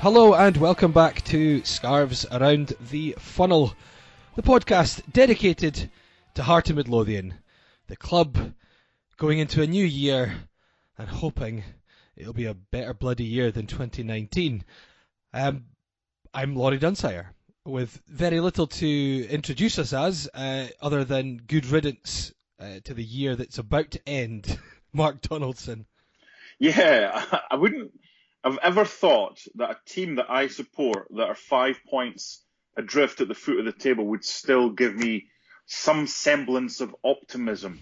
Hello and welcome back to Scarves Around the Funnel, the podcast dedicated to Heart of Midlothian, the club going into a new year and hoping it'll be a better bloody year than 2019. I'm Laurie Dunsire, with very little to introduce us as, other than good riddance to the year that's about to end. Mark Donaldson. Yeah, I wouldn't have ever thought that a team that I support that are 5 points adrift at the foot of the table would still give me some semblance of optimism.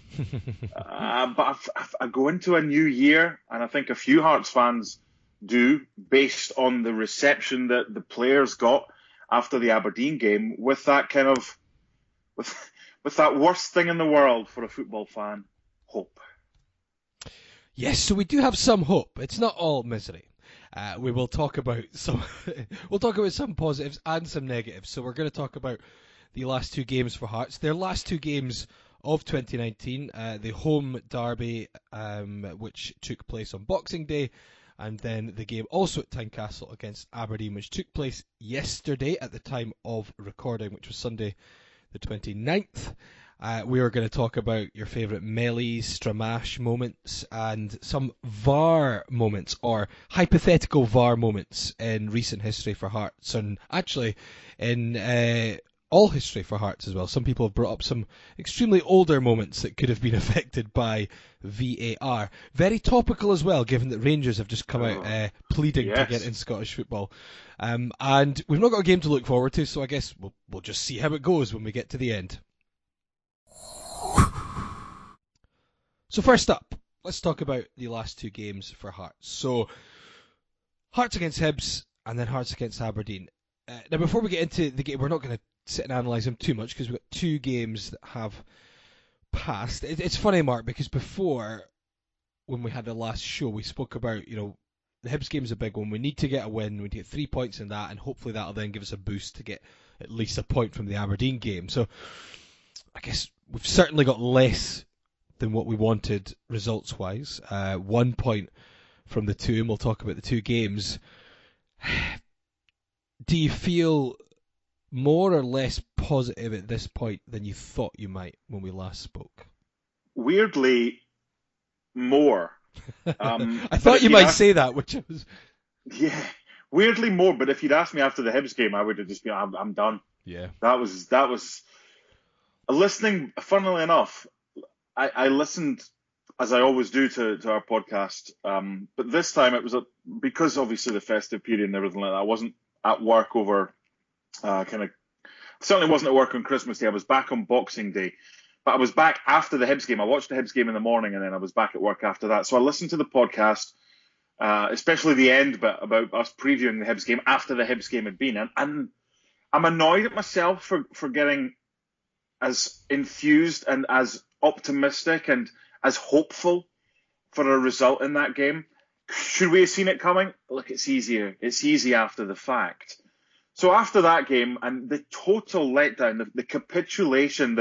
but I go into a new year, and I think a few Hearts fans do, based on the reception that the players got after the Aberdeen game, with that kind of, with that worst thing in the world for a football fan, hope. Yes, so we do have some hope. It's not all misery. We will talk about some. We'll talk about some positives and some negatives. So we're going to talk about the last two games for Hearts. Their last two games of 2019: the home derby, which took place on Boxing Day, and then the game also at Tynecastle against Aberdeen, which took place yesterday at the time of recording, which was Sunday, the 29th. We are going to talk about your favourite melees, stramash moments and some VAR moments or hypothetical VAR moments in recent history for Hearts, and actually in all history for Hearts as well. Some people have brought up some extremely older moments that could have been affected by VAR. Very topical as well, given that Rangers have just come out pleading to get in Scottish football. And we've not got a game to look forward to, so I guess we'll just see how it goes when we get to the end. So first up, let's talk about the last two games for Hearts. So, Hearts against Hibs and then Hearts against Aberdeen. Now, before we get into the game, we're not going to sit and analyse them too much because we've got two games that have passed. It's funny, Mark, because before, when we had the last show, we spoke about, you know, the Hibs game's a big one. We need to get a win. We need to get 3 points in that, and hopefully that'll then give us a boost to get at least a point from the Aberdeen game. So, I guess we've certainly got less than what we wanted results-wise. 1 point from the two, and we'll talk about the two games. Do you feel more or less positive at this point than you thought you might when we last spoke? Weirdly, more. I thought you might say that, which was... Yeah, weirdly more, but if you'd asked me after the Hibs game, I would have just been, I'm done. Yeah. That was... Listening, funnily enough... I listened, as I always do, to our podcast, but this time it was because obviously the festive period and everything like that. I wasn't at work over certainly wasn't at work on Christmas Day. I was back on Boxing Day, but I was back after the Hibs game. I watched the Hibs game in the morning, and then I was back at work after that. So I listened to the podcast, especially the end bit about us previewing the Hibs game after the Hibs game had been, and I'm annoyed at myself for getting as infused and as optimistic and as hopeful for a result in that game. Should we have seen it coming? Look, it's easy after the fact. So after that game and the total letdown, the capitulation,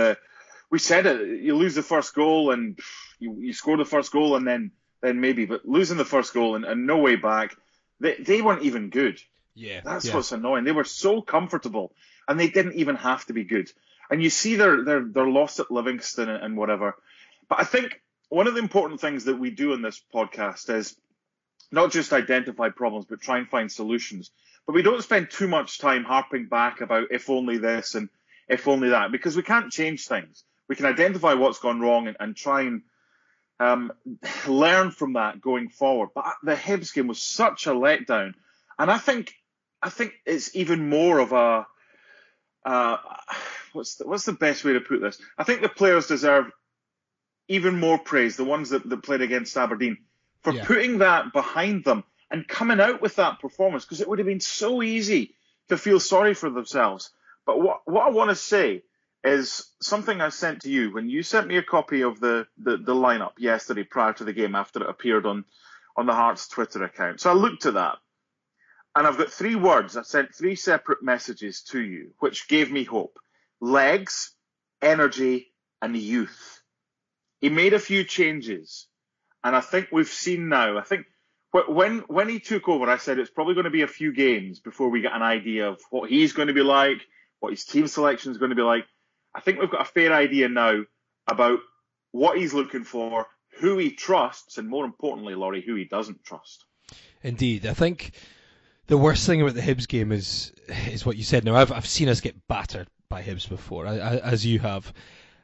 we said it, you lose the first goal and you score the first goal and then maybe, but losing the first goal and no way back, they weren't even good. Yeah, that's what's annoying. They were so comfortable and they didn't even have to be good. And you see their loss at Livingston and whatever. But I think one of the important things that we do in this podcast is not just identify problems, but try and find solutions. But we don't spend too much time harping back about if only this and if only that, because we can't change things. We can identify what's gone wrong and try and learn from that going forward. But the Hibs game was such a letdown. And I think it's even more of a... What's the best way to put this? I think the players deserve even more praise, the ones that played against Aberdeen, for putting that behind them and coming out with that performance, because it would have been so easy to feel sorry for themselves. But what I want to say is something I sent to you when you sent me a copy of the lineup yesterday prior to the game after it appeared on the Hearts Twitter account. So I looked at that. And I've got three words. I sent three separate messages to you, which gave me hope. Legs, energy, and youth. He made a few changes. And I think we've seen now, When he took over, I said it's probably going to be a few games before we get an idea of what he's going to be like, what his team selection is going to be like. I think we've got a fair idea now about what he's looking for, who he trusts, and more importantly, Laurie, who he doesn't trust. Indeed. I think the worst thing about the Hibs game is what you said. Now, I've seen us get battered by Hibs before, as you have.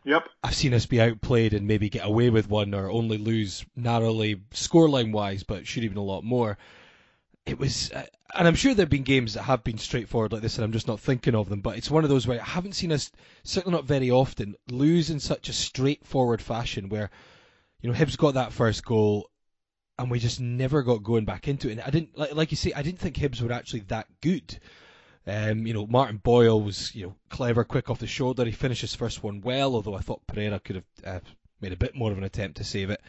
Yep. I've seen us be outplayed and maybe get away with one or only lose narrowly scoreline-wise, but should have been a lot more. It was, and I'm sure there have been games that have been straightforward like this and I'm just not thinking of them, but it's one of those where I haven't seen us, certainly not very often, lose in such a straightforward fashion where, you know, Hibs got that first goal and we just never got going back into it. And I didn't, like you say, I didn't think Hibs were actually that good. You know, Martin Boyle was, you know, clever, quick off the shoulder. He finished his first one well, although I thought Pereira could have made a bit more of an attempt to save it.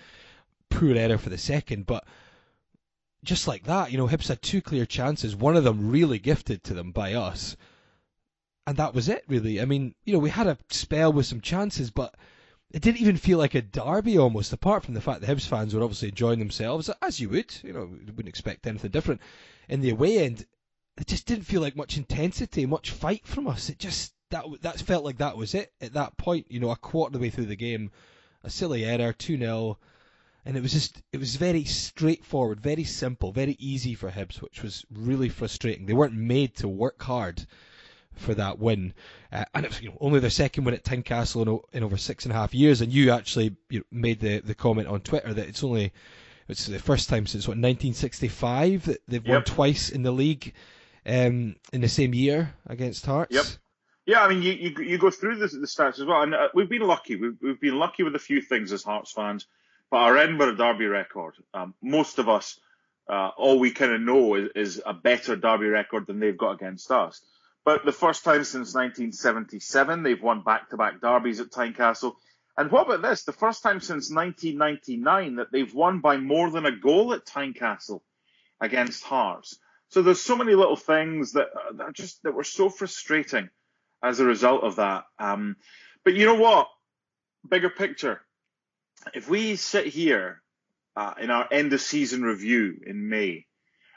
Poor error for the second, but just like that, you know, Hibs had two clear chances, one of them really gifted to them by us, and that was it, really. I mean, you know, we had a spell with some chances, but it didn't even feel like a derby almost, apart from the fact that Hibs fans were obviously enjoying themselves, as you would, you know, wouldn't expect anything different. In the away end, it just didn't feel like much intensity, much fight from us. It just, that felt like that was it at that point. You know, a quarter of the way through the game, a silly error, 2-0, and it was very straightforward, very simple, very easy for Hibs, which was really frustrating. They weren't made to work hard for that win. And it was, you know, only their second win at Tynecastle in over 6.5 years, and you actually made the comment on Twitter that it's the first time since, what, 1965 that they've won twice in the league. In the same year against Hearts. Yep. Yeah, I mean, you go through the stats as well, and we've been lucky. We've been lucky with a few things as Hearts fans, but our Edinburgh derby record, most of us, all we kind of know is a better derby record than they've got against us. But the first time since 1977, they've won back-to-back derbies at Tynecastle. And what about this? The first time since 1999 that they've won by more than a goal at Tynecastle against Hearts. So there's so many little things that were so frustrating as a result of that. But you know what? Bigger picture. If we sit here in our end of season review in May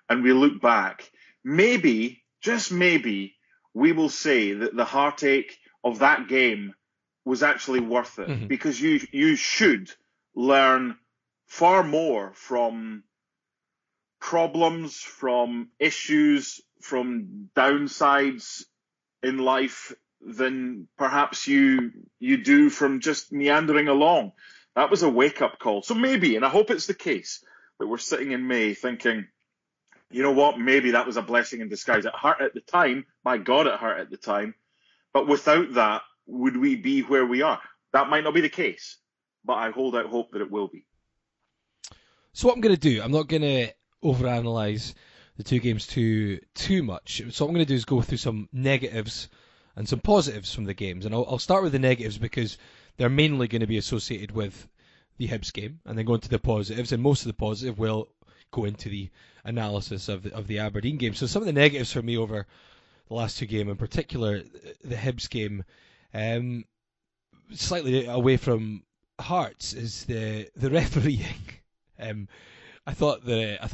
and we look back, maybe, just maybe, we will say that the heartache of that game was actually worth it. Mm-hmm. Because you should learn far more from problems, from issues, from downsides in life than perhaps you do from just meandering along. That was a wake-up call. So maybe, and I hope it's the case, that we're sitting in May thinking, you know what, maybe that was a blessing in disguise. It hurt at the time. My God, it hurt at the time. But without that, would we be where we are? That might not be the case, but I hold out hope that it will be. So what I'm going to do, I'm not going to overanalyze the two games too much. So what I'm going to do is go through some negatives and some positives from the games. And I'll start with the negatives because they're mainly going to be associated with the Hibs game, and then go into the positives. And most of the positive will go into the analysis of the Aberdeen game. So some of the negatives for me over the last two games, in particular the Hibs game, slightly away from Hearts, is the refereeing. I thought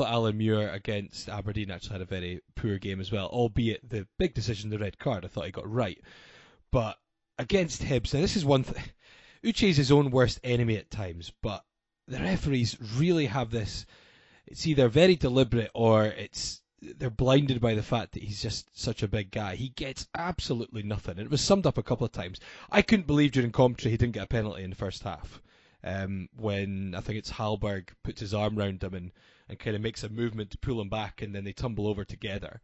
Alan Muir against Aberdeen actually had a very poor game as well, albeit the big decision, the red card, I thought he got right. But against Hibs, now this is one thing. Uche is his own worst enemy at times, but the referees really have this. It's either very deliberate or they're blinded by the fact that he's just such a big guy. He gets absolutely nothing. It was summed up a couple of times. I couldn't believe during commentary he didn't get a penalty in the first half. When I think it's Halberg puts his arm round him and kind of makes a movement to pull him back, and then they tumble over together.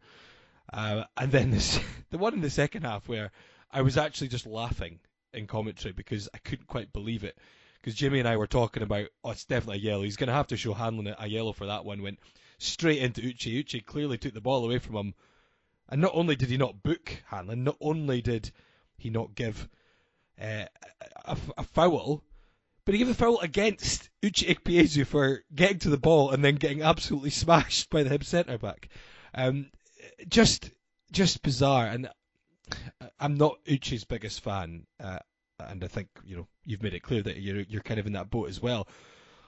And then the one in the second half where I was actually just laughing in commentary because I couldn't quite believe it. Because Jimmy and I were talking about, oh, it's definitely a yellow. He's going to have to show Hanlon a yellow for that one. Went straight into Uche. Uche clearly took the ball away from him. And not only did he not book Hanlon, not only did he not give a foul, but he gave the foul against Uche Ikpeazu for getting to the ball and then getting absolutely smashed by the Hibs centre-back. Just bizarre. And I'm not Uche's biggest fan. And I think, you know, you've made it clear that you're kind of in that boat as well.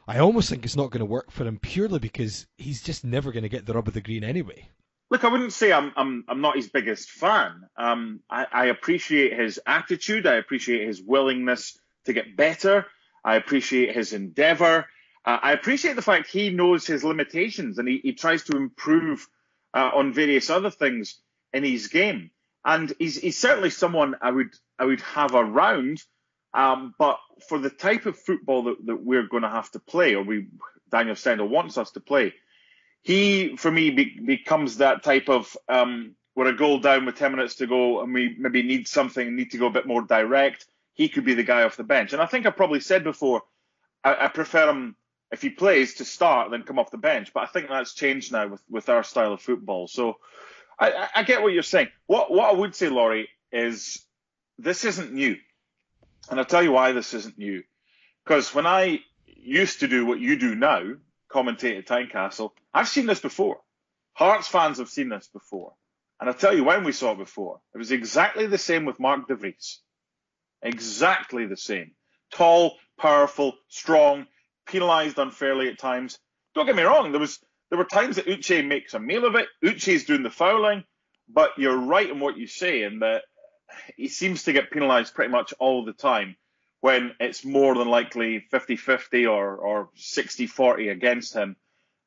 I almost think it's not going to work for him purely because he's just never going to get the rub of the green anyway. Look, I wouldn't say I'm not his biggest fan. I appreciate his attitude. I appreciate his willingness to get better. I appreciate his endeavour. I appreciate the fact he knows his limitations and he tries to improve on various other things in his game. And he's certainly someone I would have around. But for the type of football that we're going to have to play, or Daniel Stendel wants us to play, he, for me, becomes that type of we're a goal down with 10 minutes to go and we maybe need to go a bit more direct. He could be the guy off the bench. And I think I probably said before, I prefer him, if he plays, to start than come off the bench. But I think that's changed now with our style of football. So I get what you're saying. What I would say, Laurie, is this isn't new. And I'll tell you why this isn't new. Because when I used to do what you do now, commentate at Tynecastle, I've seen this before. Hearts fans have seen this before. And I'll tell you when we saw it before. It was exactly the same with Mark de Vries. Exactly the same. Tall, powerful, strong, penalised unfairly at times. Don't get me wrong, there were times that Uche makes a meal of it. Uche's doing the fouling. But you're right in what you say in that he seems to get penalised pretty much all the time when it's more than likely 50-50 or 60-40 against him.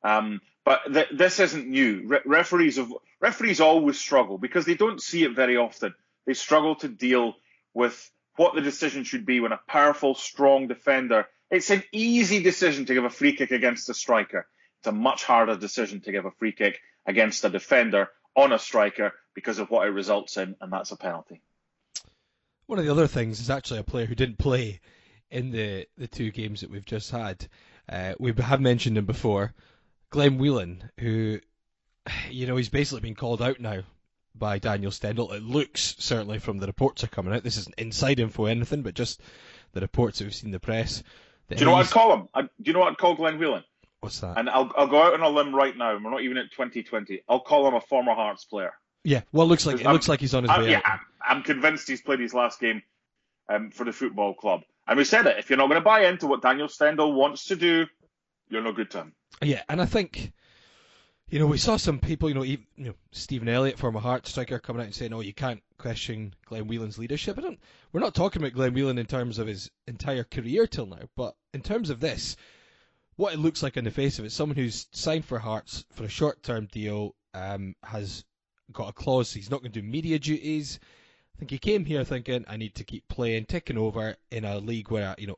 But this isn't new. Referees always struggle because they don't see it very often. They struggle to deal with what the decision should be when a powerful, strong defender. It's an easy decision to give a free kick against a striker. It's a much harder decision to give a free kick against a defender on a striker because of what it results in, and that's a penalty. One of the other things is actually a player who didn't play in the two games that we've just had. We have mentioned him before, Glenn Whelan, who, you know, he's basically been called out now by Daniel Stendel. It looks, certainly from the reports that are coming out, this isn't inside info or anything, but just the reports that we've seen in the press. Do you know what I'd call him? Do you know what I'd call Glenn Whelan? What's that? And I'll go out on a limb right now, and we're not even at 2020. I'll call him a former Hearts player. Yeah, well, it looks like he's on his way out. Yeah, I'm convinced he's played his last game for the football club. And we said it, if you're not going to buy into what Daniel Stendel wants to do, you're no good to him. Yeah, and I think, you know, we saw some people, even Stephen Elliott, former Hearts striker, coming out and saying, oh, you can't question Glenn Whelan's leadership. We're not talking about Glenn Whelan in terms of his entire career till now, but in terms of this, what it looks like in the face of it, someone who's signed for Hearts for a short-term deal has got a clause he's not going to do media duties. I think he came here thinking, I need to keep playing, ticking over in a league where, you know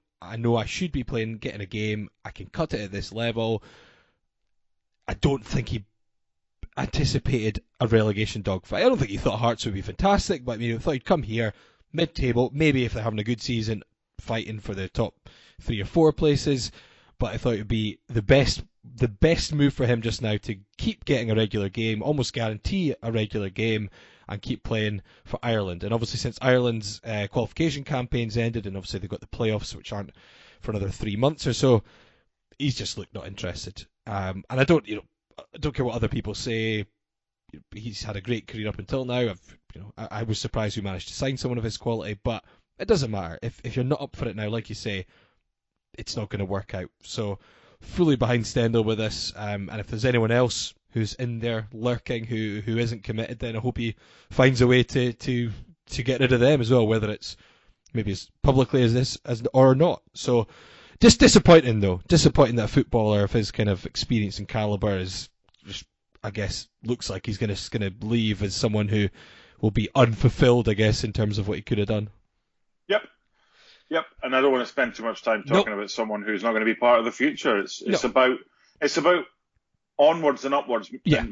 I should be playing, getting a game, I can cut it at this level. I don't think he anticipated a relegation dogfight. I don't think he thought Hearts would be fantastic, but I mean, he thought he'd come here, mid-table, maybe if they're having a good season, fighting for the top 3 or 4 places, but I thought it would be the best move for him just now to keep getting a regular game, almost guarantee a regular game, and keep playing for Ireland. And obviously since Ireland's qualification campaign's ended, and obviously they've got the playoffs, which aren't for another 3 months or so, he's just looked not interested. And I don't care what other people say. He's had a great career up until now. I was surprised we managed to sign someone of his quality, but it doesn't matter. If you're not up for it now, like you say, it's not going to work out. So fully behind Stendel with this, and if there's anyone else who's in there lurking who isn't committed, then I hope he finds a way to get rid of them as well, whether it's maybe as publicly as this or not. So just disappointing though, that a footballer of his kind of experience and calibre is, just, I guess, looks like he's going to leave as someone who will be unfulfilled, I guess, in terms of what he could have done. Yep, and I don't want to spend too much time talking about someone who's not going to be part of the future. It's about onwards and upwards. Yeah.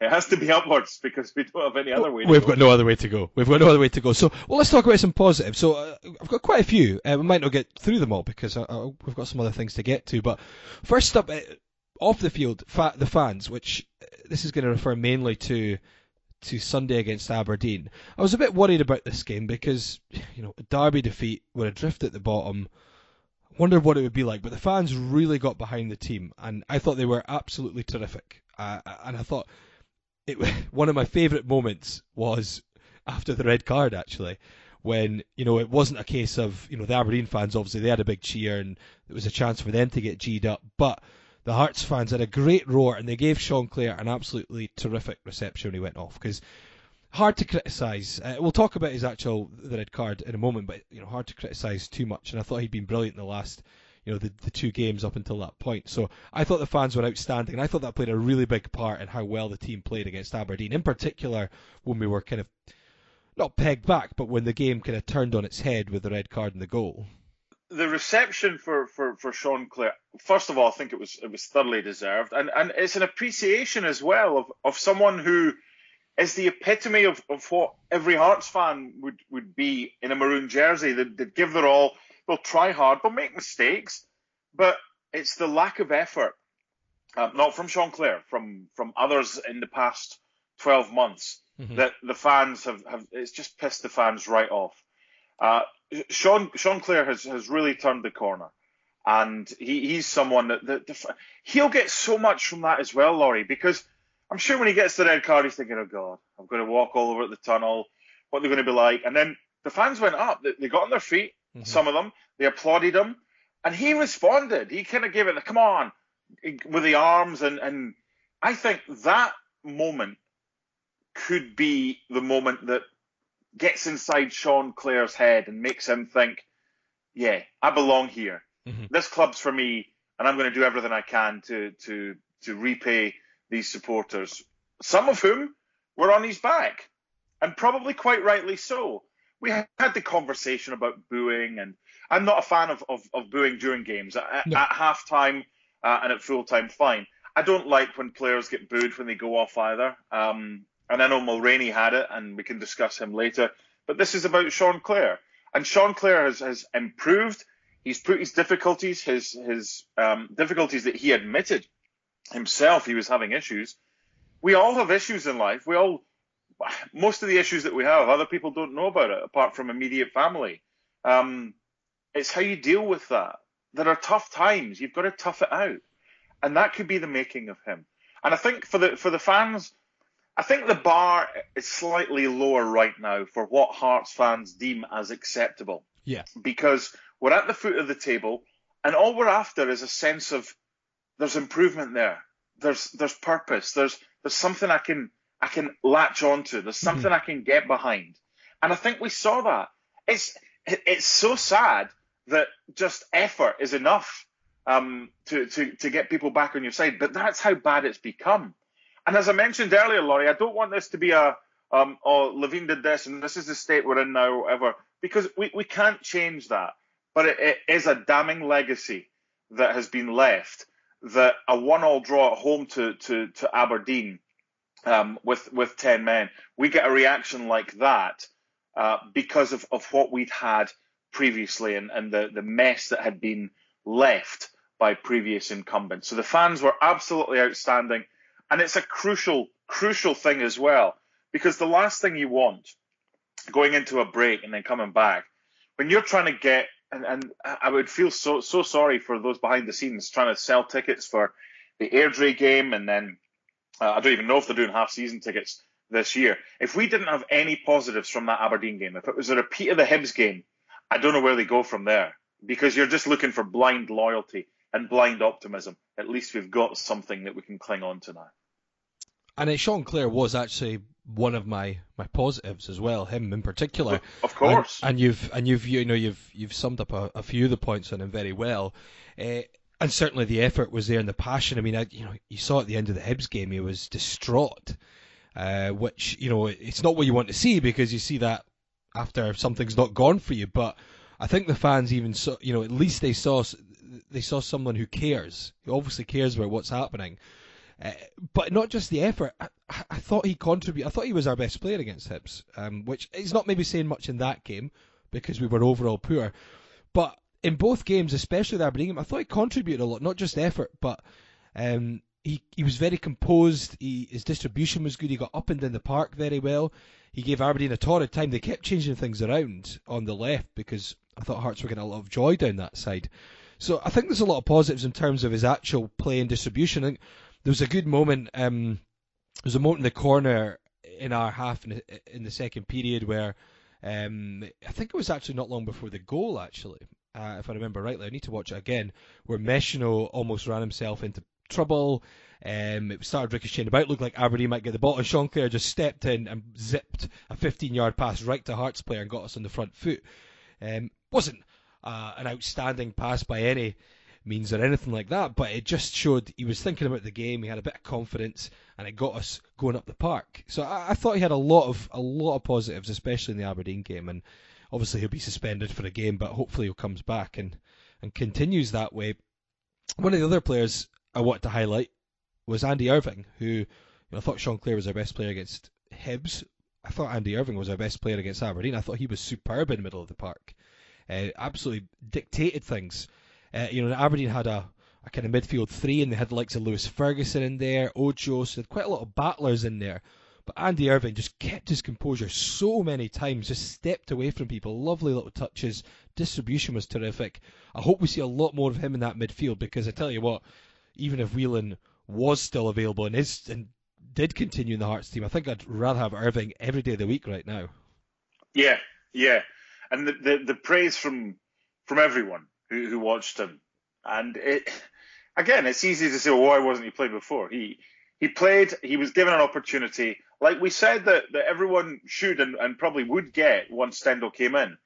It has to be upwards because we don't have any other way to go. We've got no other way to go. So, well, let's talk about some positives. So I've got quite a few. We might not get through them all because we've got some other things to get to. But first up, off the field, the fans, which this is going to refer mainly to Sunday against Aberdeen. I was a bit worried about this game because, you know, a derby defeat, we're adrift at the bottom. Wondered what it would be like, but the fans really got behind the team, and I thought they were absolutely terrific. And I thought one of my favourite moments was after the red card, actually, when, you know, it wasn't a case of, you know, the Aberdeen fans, obviously they had a big cheer and it was a chance for them to get G'd up, but the Hearts fans had a great roar and they gave Sean Clare an absolutely terrific reception when he went off, because hard to criticise. We'll talk about his actual the red card in a moment, but, you know, hard to criticise too much, and I thought he'd been brilliant in the last, you know, the two games up until that point. So I thought the fans were outstanding, and I thought that played a really big part in how well the team played against Aberdeen, in particular when we were kind of not pegged back, but when the game kind of turned on its head with the red card and the goal. The reception for Sean Clare, first of all, I think it was thoroughly deserved, and it's an appreciation as well of someone who is the epitome of what every Hearts fan would be in a maroon jersey. They'd give their all. They'll try hard. They'll make mistakes. But it's the lack of effort, not from Sean Clare, from others in the past 12 months, mm-hmm. that the fans have it's just pissed the fans right off. Sean Clare has really turned the corner. And he's someone that he'll get so much from that as well, Laurie, because I'm sure when he gets the red card, he's thinking, oh, God, I'm going to walk all over the tunnel, what they're going to be like. And then the fans went up. They got on their feet. Mm-hmm. Some of them, they applauded him, and he responded. He kind of gave it, come on, with the arms. And I think that moment could be the moment that gets inside Sean Clare's head and makes him think, yeah, I belong here. Mm-hmm. This club's for me, and I'm going to do everything I can to repay these supporters, some of whom were on his back, and probably quite rightly so. We had the conversation about booing, and I'm not a fan of booing during games. At halftime and at full time, fine. I don't like when players get booed when they go off either. And I know Mulroney had it, and we can discuss him later. But this is about Sean Clare, and Sean Clare has improved. He's put his difficulties, his difficulties that he admitted himself he was having issues. We all have issues in life. Most of the issues that we have, other people don't know about it, apart from immediate family. It's how you deal with that. There are tough times. You've got to tough it out. And that could be the making of him. And I think for the fans, I think the bar is slightly lower right now for what Hearts fans deem as acceptable. Yeah. Because we're at the foot of the table, and all we're after is a sense of there's improvement there. There's purpose. There's something I can latch onto. There's something I can get behind. And I think we saw that. It's so sad that just effort is enough to get people back on your side. But that's how bad it's become. And as I mentioned earlier, Laurie, I don't want this to be a, Levine did this and this is the state we're in now or whatever, because we can't change that. But it is a damning legacy that has been left, that a 1-1 draw at home to Aberdeen, with 10 men, we get a reaction like that because of what we'd had previously and the mess that had been left by previous incumbents. So the fans were absolutely outstanding. And it's a crucial, crucial thing as well, because the last thing you want going into a break and then coming back, when you're trying to get, and I would feel so sorry for those behind the scenes trying to sell tickets for the Airdrie game, and then I don't even know if they're doing half-season tickets this year. If we didn't have any positives from that Aberdeen game, if it was a repeat of the Hibs game, I don't know where they go from there, because you're just looking for blind loyalty and blind optimism. At least we've got something that we can cling on to now. And Sean Clare was actually one of my positives as well, him in particular. Of course. And you've summed up a few of the points on him very well. And certainly the effort was there and the passion. I mean, you saw at the end of the Hibs game, he was distraught, which, you know, it's not what you want to see, because you see that after something's not gone for you. But I think the fans even saw, you know, at least they saw someone who cares, who obviously cares about what's happening. But not just the effort. I thought he contributed. I thought he was our best player against Hibs, which is not maybe saying much in that game because we were overall poor. But in both games, especially with Aberdeen, I thought he contributed a lot, not just effort, but he was very composed. His distribution was good. He got up and down the park very well. He gave Aberdeen a torrid time. They kept changing things around on the left because I thought Hearts were getting a lot of joy down that side. So I think there's a lot of positives in terms of his actual play and distribution. I think there was a good moment. There was a moment in the corner in our half in the second period where I think it was actually not long before the goal, actually, if I remember rightly. I need to watch it again, where Meshino almost ran himself into trouble. It started ricocheting about, looked like Aberdeen might get the ball, and Sean Clare just stepped in and zipped a 15-yard pass right to Hearts player and got us on the front foot. Wasn't an outstanding pass by any means or anything like that, but it just showed he was thinking about the game. He had a bit of confidence, and it got us going up the park. So I thought he had a lot of positives, especially in the Aberdeen game. And obviously he'll be suspended for a game, but hopefully he comes back and continues that way. One of the other players I wanted to highlight was Andy Irving, who, you know, I thought Sean Clare was our best player against Hibs. I thought Andy Irving was our best player against Aberdeen. I thought he was superb in the middle of the park. Absolutely dictated things. You know, Aberdeen had a kind of midfield three, and they had the likes of Lewis Ferguson in there, Ojo, so they had quite a lot of battlers in there. But Andy Irving just kept his composure so many times, just stepped away from people, lovely little touches, distribution was terrific. I hope we see a lot more of him in that midfield, because I tell you what, even if Whelan was still available and did continue in the Hearts team, I think I'd rather have Irving every day of the week right now. Yeah, yeah. And the praise from everyone who watched him. And it's easy to say, well, why wasn't he played before? He played, he was given an opportunity, like we said that everyone should and probably would get once Stendel came in.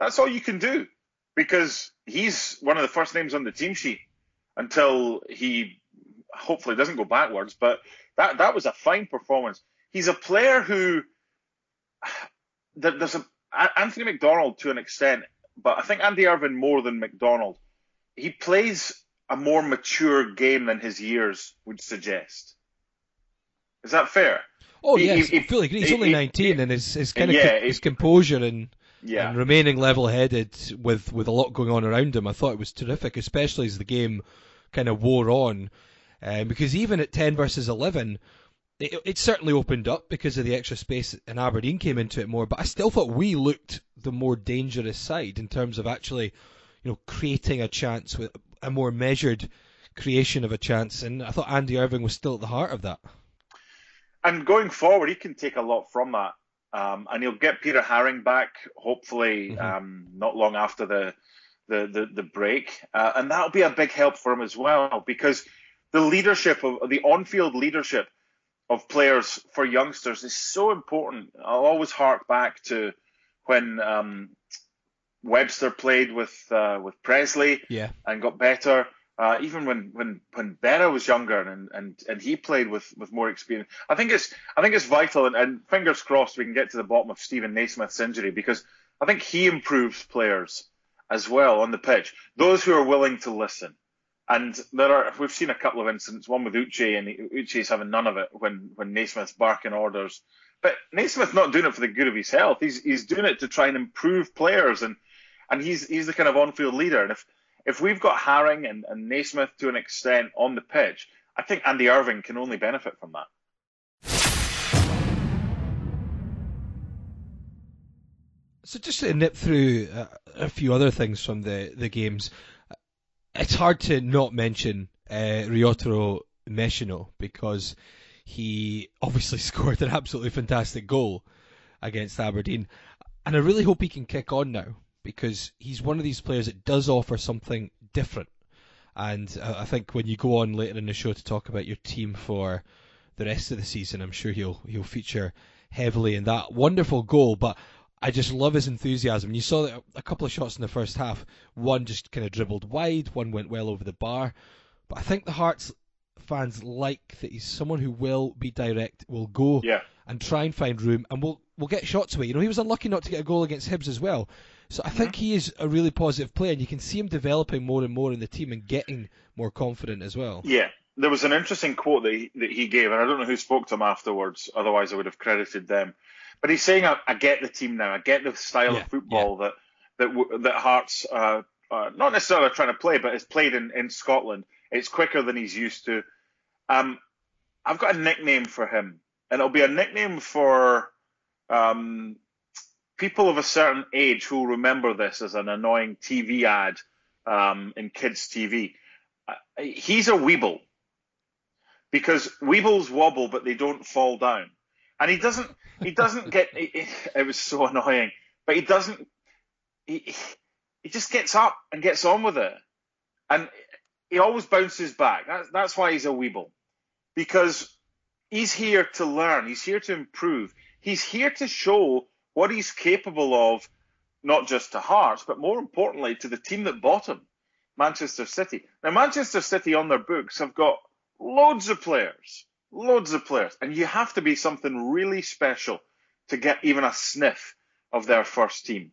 That's all you can do, because he's one of the first names on the team sheet until he hopefully doesn't go backwards. But that was a fine performance. He's a player who, there's Anthony McDonald to an extent, but I think Andy Irving more than McDonald. He plays a more mature game than his years would suggest. Is that fair? Oh, yes. I feel like he's only 19, and his kind of his composure and remaining level-headed with a lot going on around him, I thought it was terrific, especially as the game kind of wore on. Because even at 10 versus 11, it certainly opened up because of the extra space, and Aberdeen came into it more. But I still thought we looked the more dangerous side in terms of actually, you know, creating a chance with a more measured creation of a chance. And I thought Andy Irving was still at the heart of that. And going forward, he can take a lot from that. And he'll get Peter Haring back, hopefully, mm-hmm. Not long after the break. And that'll be a big help for him as well, because the leadership of the on-field leadership of players for youngsters is so important. I'll always hark back to when Webster played with Presley and got better. Even when Berra was younger and he played with more experience. I think it's vital, and fingers crossed we can get to the bottom of Stephen Naismith's injury, because I think he improves players as well on the pitch. Those who are willing to listen. And we've seen a couple of incidents, one with Uche, and Uche's having none of it when Naismith's barking orders. But Naismith's not doing it for the good of his health. He's doing it to try and improve players, and he's the kind of on-field leader. And if we've got Haring and Naismith to an extent on the pitch, I think Andy Irving can only benefit from that. So just to nip through a few other things from the games, it's hard to not mention Ryotaro Meshino, because he obviously scored an absolutely fantastic goal against Aberdeen. And I really hope he can kick on now, because he's one of these players that does offer something different. And I think when you go on later in the show to talk about your team for the rest of the season, I'm sure he'll feature heavily in that wonderful goal. But I just love his enthusiasm. You saw that a couple of shots in the first half. One just kind of dribbled wide. One went well over the bar. But I think the Hearts fans like that he's someone who will be direct, will go and try and find room, and will get shots away. You know, he was unlucky not to get a goal against Hibs as well. So I think he is a really positive player, and you can see him developing more and more in the team and getting more confident as well. Yeah. There was an interesting quote that he gave, and I don't know who spoke to him afterwards. Otherwise, I would have credited them. But he's saying, I get the team now. I get the style of football that Hearts not necessarily trying to play, but is played in Scotland. It's quicker than he's used to. I've got a nickname for him, and it'll be a nickname for people of a certain age who will remember this as an annoying TV ad in kids' TV. He's a Weeble, because Weebles wobble, but they don't fall down. And he doesn't get. It was so annoying. But he doesn't. He just gets up and gets on with it, and he always bounces back. That's why he's a Weeble, because he's here to learn. He's here to improve. He's here to show what he's capable of, not just to Hearts, but more importantly to the team that bought him, Manchester City. Now, Manchester City on their books have got loads of players, and you have to be something really special to get even a sniff of their first team.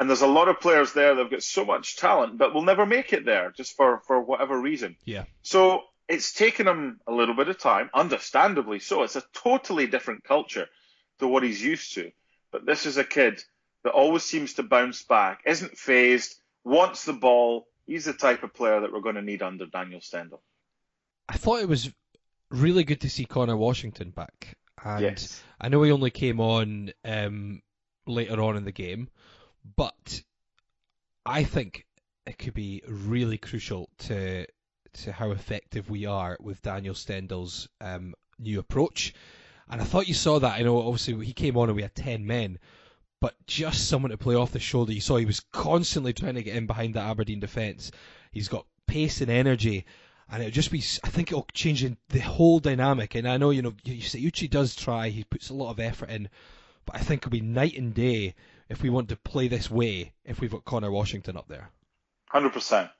And there's a lot of players there that have got so much talent, but will never make it there just for whatever reason. Yeah. So it's taken him a little bit of time, understandably so. It's a totally different culture to what he's used to. But this is a kid that always seems to bounce back, isn't phased, wants the ball. He's the type of player that we're going to need under Daniel Stendel. I thought it was really good to see Connor Washington back. And yes. I know he only came on later on in the game, but I think it could be really crucial to how effective we are with Daniel Stendel's new approach. And I thought you saw that. I know, obviously, he came on and we had 10 men, but just someone to play off the shoulder. You saw he was constantly trying to get in behind the Aberdeen defence. He's got pace and energy. And it'll just be, I think it'll change the whole dynamic. And I know, you say Uche does try, he puts a lot of effort in, but I think it'll be night and day if we want to play this way, if we've got Connor Washington up there. 100%.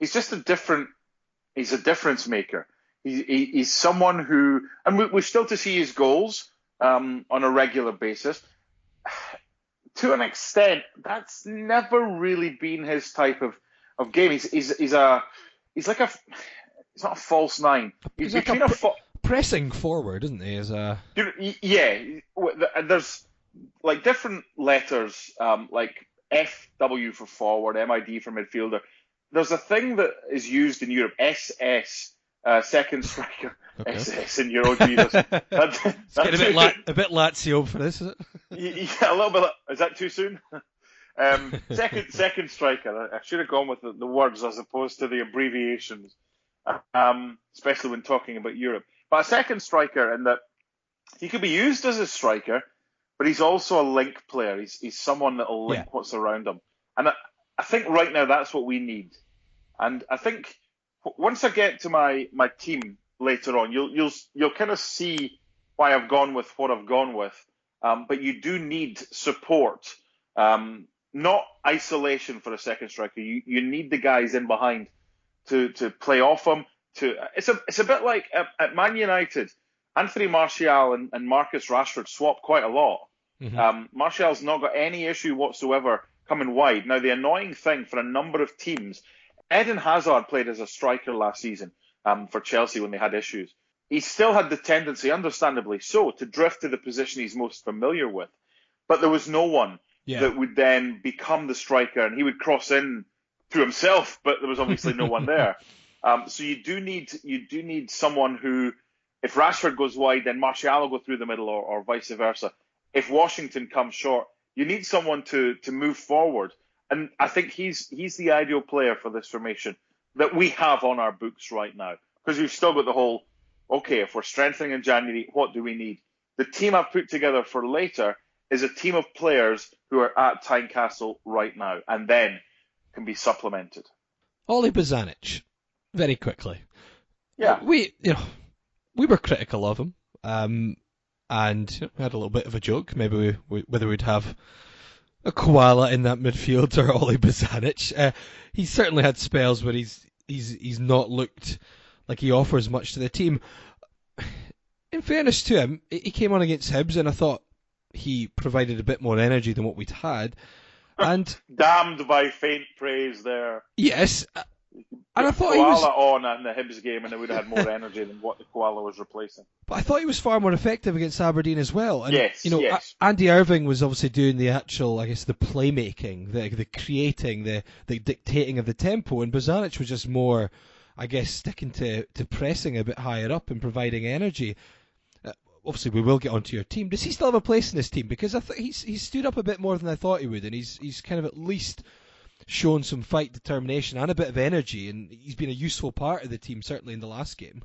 He's just he's a difference maker. He's someone who, and we're still to see his goals on a regular basis. To an extent, that's never really been his type of game. He's like a... It's not a false nine. He's like a pressing forward, isn't he? Yeah. There's like different letters, like FW for forward, MID for midfielder. There's a thing that is used in Europe, SS, second striker, okay. SS in Euro, Jesus. It's getting a bit Lazio for this, is it? Yeah, a little bit. Is that too soon? Second striker. I should have gone with the words as opposed to the abbreviations. Especially when talking about Europe. But a second striker, in that he could be used as a striker, but he's also a link player. He's someone that will link what's around him. And I think right now that's what we need. And I think once I get to my team later on, you'll kind of see why I've gone with what I've gone with. But you do need support, not isolation for a second striker. You need the guys in behind to play off him. It's a bit like at Man United, Anthony Martial and Marcus Rashford swap quite a lot. Mm-hmm. Martial's not got any issue whatsoever coming wide. Now, the annoying thing for a number of teams, Eden Hazard played as a striker last season for Chelsea when they had issues. He still had the tendency, understandably so, to drift to the position he's most familiar with. But there was no one that would then become the striker, and he would cross in to himself, but there was obviously no one there. So you do need someone who, if Rashford goes wide, then Martial will go through the middle, or vice versa. If Washington comes short, you need someone to move forward. And I think he's the ideal player for this formation that we have on our books right now, because we've still got the whole, okay, if we're strengthening in January, what do we need? The team I've put together for later is a team of players who are at Tynecastle right now, and then can be supplemented. Oli Bozanic, very quickly. Yeah. We were critical of him, and we had a little bit of a joke, maybe whether we'd have a koala in that midfield or Oli Bozanic. He's certainly had spells where he's not looked like he offers much to the team. In fairness to him, he came on against Hibs, and I thought he provided a bit more energy than what we'd had. And damned by faint praise there. Yes. And I thought koala he was on in the Hibs game, and they would have had more energy than what the koala was replacing. But I thought he was far more effective against Aberdeen as well. And, yes. Andy Irving was obviously doing the actual, I guess, the playmaking, the creating, the dictating of the tempo, and Bozanic was just more, I guess, sticking to pressing a bit higher up and providing energy. Obviously, we will get onto your team. Does he still have a place in this team? Because I think he's stood up a bit more than I thought he would, and he's kind of at least shown some fight, determination, and a bit of energy, and he's been a useful part of the team, certainly in the last game.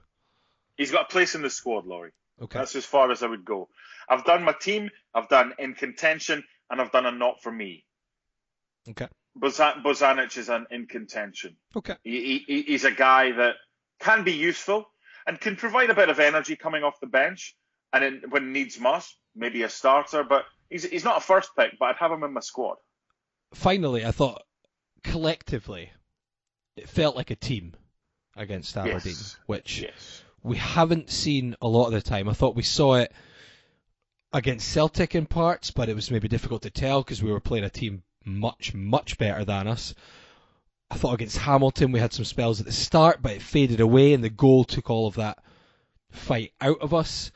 He's got a place in the squad, Laurie. Okay. That's as far as I would go. I've done my team. I've done in contention. and I've done a not for me. Okay. Bozanic is in contention. Okay. He's a guy that can be useful and can provide a bit of energy coming off the bench, and when needs must, maybe a starter, but he's not a first pick, but I'd have him in my squad. Finally, I thought collectively it felt like a team against Aberdeen, which we haven't seen a lot of the time. I thought we saw it against Celtic in parts, but it was maybe difficult to tell because we were playing a team much, much better than us. I thought against Hamilton we had some spells at the start, but it faded away and the goal took all of that fight out of us.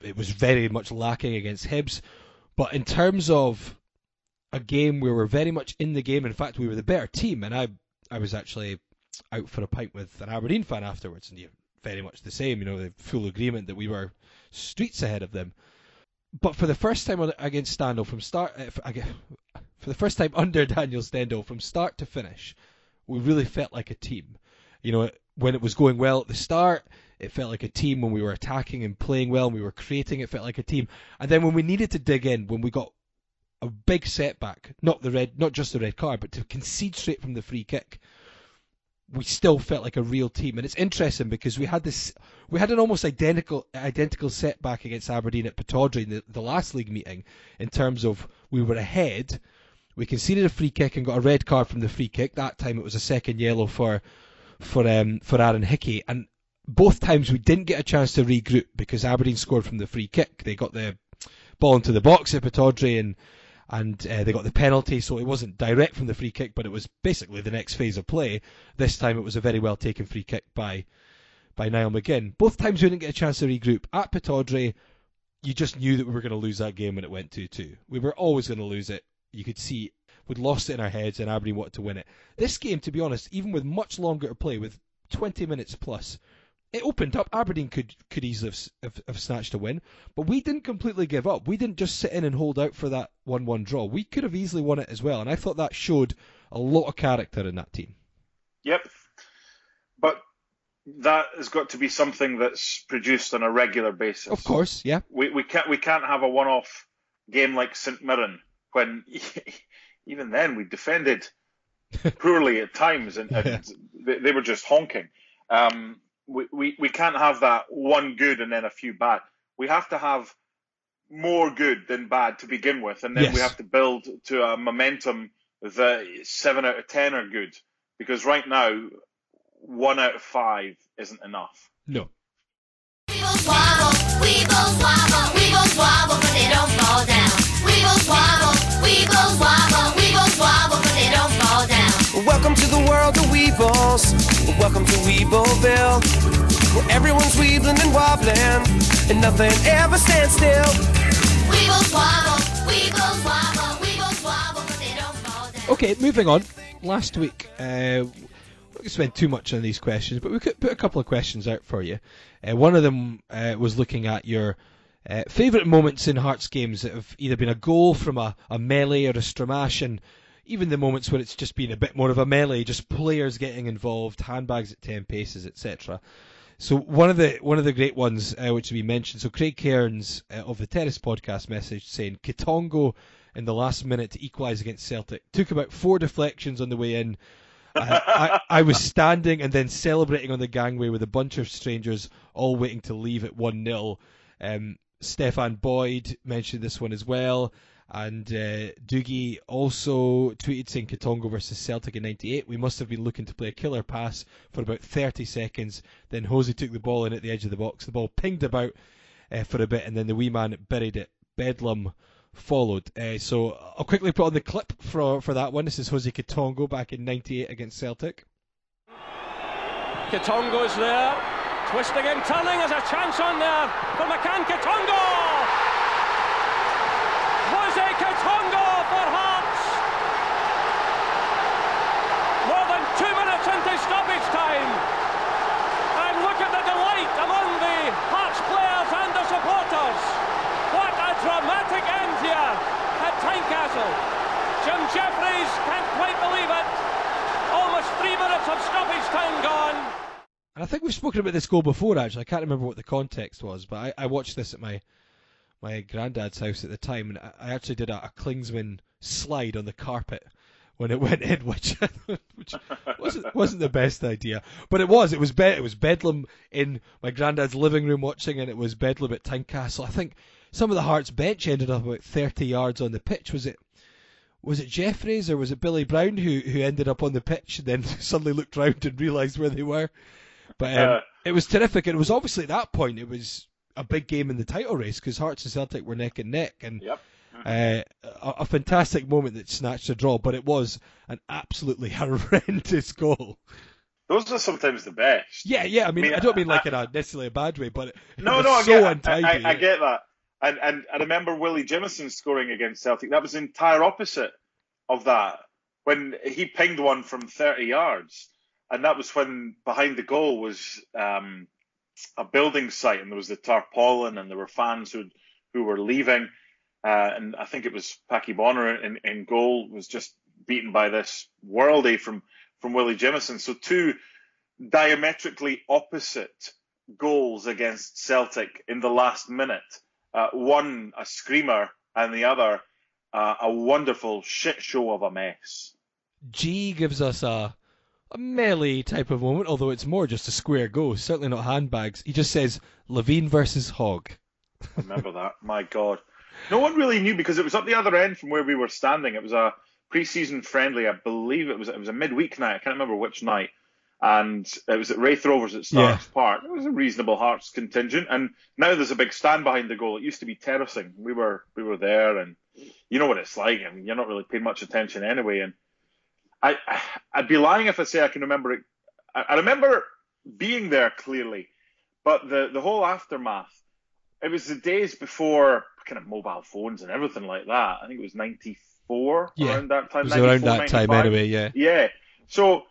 It was very much lacking against Hibs. But in terms of a game, we were very much in the game. In fact, we were the better team, and I was actually out for a pint with an Aberdeen fan afterwards, and you're very much the same, you know, the full agreement that we were streets ahead of them. But for the first time against Stendel, for the first time under Daniel Stendel, from start to finish, we really felt like a team. You know, when it was going well at the start, it felt like a team. When we were attacking and playing well and we were creating, it felt like a team. And then when we needed to dig in, when we got a big setback, not just the red card, but to concede straight from the free kick, we still felt like a real team. And it's interesting because we had an almost identical setback against Aberdeen at Pittodrie in the last league meeting, in terms of we were ahead, we conceded a free kick and got a red card from the free kick. That time it was a second yellow for Aaron Hickey, and both times we didn't get a chance to regroup because Aberdeen scored from the free kick. They got the ball into the box at Pittodrie and they got the penalty, so it wasn't direct from the free kick, but it was basically the next phase of play. This time it was a very well taken free kick by Niall McGinn. Both times we didn't get a chance to regroup. At Pittodrie, you just knew that we were going to lose that game when it went 2-2. We were always going to lose it. You could see we'd lost it in our heads and Aberdeen wanted to win it. This game, to be honest, even with much longer to play, with 20 minutes plus, it opened up. Aberdeen could easily have snatched a win, but we didn't completely give up. We didn't just sit in and hold out for that 1-1 draw. We could have easily won it as well, and I thought that showed a lot of character in that team. Yep, but that has got to be something that's produced on a regular basis. Of course, yeah. We can't have a one-off game like St Mirren, when even then we defended poorly at times, and they were just honking. We can't have that one good and then a few bad. We have to have more good than bad to begin with, and then we have to build to a momentum that 7 out of 10 are good, because right now 1 out of 5 isn't enough. No. We both wobble, we both wobble, we both wobble, but they don't fall down. We both wobble, we both wobble, we both wobble, but they don't fall down. Welcome to the world of Weebles. Welcome to Weebleville, where everyone's weebling and wobbling, and nothing ever stands still. Weebles wobble, Weebles wobble, Weebles wobble, but they don't fall down. Okay, moving on. Last week, we didn't spend too much on these questions, but we could put a couple of questions out for you. One of them was looking at your favourite moments in Hearts games that have either been a goal from a melee or a stramash, and even the moments where it's just been a bit more of a melee, just players getting involved, handbags at 10 paces, etc. So one of the great ones which we mentioned, so Craig Cairns of the Terrace podcast message saying Katongo in the last minute to equalise against Celtic. Took about 4 deflections on the way in. I was standing and then celebrating on the gangway with a bunch of strangers all waiting to leave at 1-0. Stefan Boyd mentioned this one as well. And Doogie also tweeted saying Katongo versus Celtic in 98. We must have been looking to play a killer pass for about 30 seconds. Then Hosey took the ball in at the edge of the box. The ball pinged about for a bit, and then the wee man buried it. Bedlam followed. So I'll quickly put on the clip for that one. This is Hosea Katongo back in 98 against Celtic. Katongo's there, twisting and turning, there's a chance on there for McCann Katongo! Hosea Katongo for Hearts! More than 2 minutes into stoppage time, and look at the delight among the Hearts players and the supporters! What a dramatic end here at Tynecastle. Jim Jeffries can't quite believe it. Almost 3 minutes of stoppage time gone. And I think we've spoken about this goal before, actually. I can't remember what the context was, but I watched this at my my granddad's house at the time, and I actually did a Klingsman slide on the carpet when it went in, which wasn't the best idea, but it was Bedlam in my granddad's living room watching, and it was Bedlam at Tynecastle. I think some of the Hearts bench ended up about 30 yards on the pitch. Was it Jeffries or was it Billy Brown who ended up on the pitch and then suddenly looked round and realised where they were? But it was terrific, and it was obviously at that point it was a big game in the title race because Hearts and Celtic were neck and neck, and yep. A fantastic moment that snatched a draw, but it was an absolutely horrendous goal. Those are sometimes the best. Yeah. I mean I don't mean like in a necessarily a bad way, but untidy. I get that. And I remember Willie Jimison scoring against Celtic. That was the entire opposite of that, when he pinged one from 30 yards. And that was when behind the goal was a building site, and there was the tarpaulin, and there were fans who were leaving. And I think it was Paddy Bonner in goal was just beaten by this worldie from Willie Jimison. So two diametrically opposite goals against Celtic in the last minute. One a screamer, and the other a wonderful shit show of a mess. G gives us a melee type of moment, although it's more just a square go, certainly not handbags. He just says, Levine versus Hogg. Remember that, my God. No one really knew, because it was up the other end from where we were standing. It was a pre-season friendly, I believe it was a midweek night, I can't remember which night. And it was at Wraith Rovers at Starks Park. It was a reasonable Hearts contingent, and now there's a big stand behind the goal. It used to be terracing. We were there, and you know what it's like. I mean, you're not really paying much attention anyway. And I'd be lying if I say I can remember it. I remember being there clearly, but the whole aftermath. It was the days before kind of mobile phones and everything like that. I think it was 94 around that time. It was around that 95. Time anyway. Yeah. So.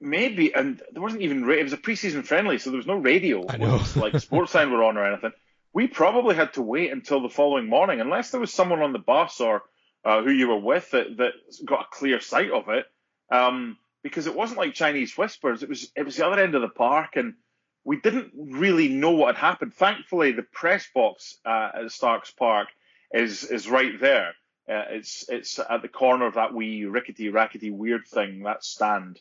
Maybe, and there wasn't even radio. It was a pre-season friendly, so there was no radio. I know. Like Sportsline were on or anything. We probably had to wait until the following morning, unless there was someone on the bus or who you were with that got a clear sight of it, because it wasn't like Chinese whispers. It was the other end of the park, and we didn't really know what had happened. Thankfully, the press box at Starks Park is right there. It's at the corner of that wee rickety rackety weird thing, that stand.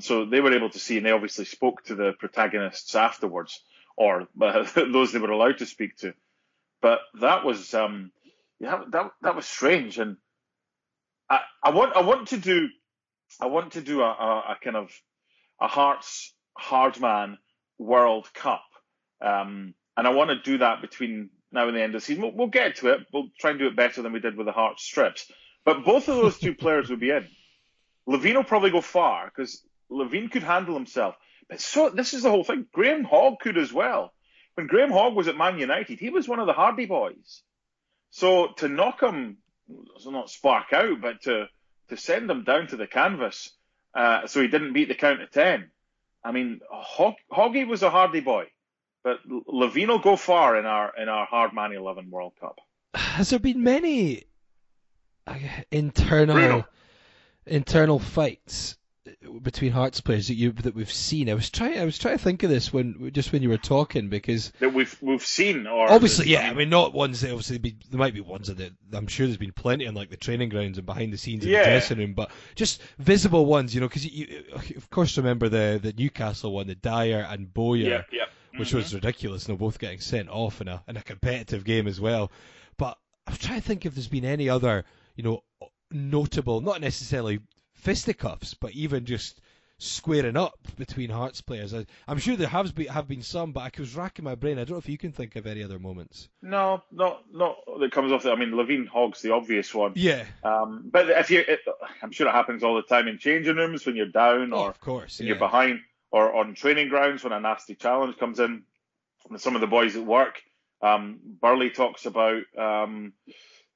So they were able to see, and they obviously spoke to the protagonists afterwards, or those they were allowed to speak to. But that was, that was strange. And I want to do a kind of a Hearts Hardman World Cup, and I want to do that between now and the end of the season. We'll get to it. We'll try and do it better than we did with the Hearts strips. But both of those two players would be in. Levine will probably go far, because Levine could handle himself. But so this is the whole thing. Graham Hogg could as well. When Graham Hogg was at Man United, he was one of the Hardy boys. So to knock him, not spark out, but to send him down to the canvas so he didn't beat the count of 10. I mean, Hoggy was a Hardy boy. But Levine will go far in our Hardman 11 World Cup. Has there been many internal fights between Hearts players that we've seen? I was trying to think of this when you were talking, because that we've seen, or obviously I mean, not ones that obviously there might be ones that I'm sure there's been plenty on, like the training grounds and behind the scenes in the dressing room, but just visible ones, you know, because you of course remember the Newcastle one, the Dyer and Bowyer, which was ridiculous, and they're both getting sent off in a competitive game as well. But I'm trying to think if there's been any other, you know, notable, not necessarily fisticuffs, but even just squaring up between Hearts players. I'm sure there have been some, but I was racking my brain. I don't know if you can think of any other moments. No, not that comes off. I mean, Levine Hogg's the obvious one. Yeah. But I'm sure it happens all the time in changing rooms when you're down, or of course, when you're behind, or on training grounds when a nasty challenge comes in. And some of the boys at work, Burley talks about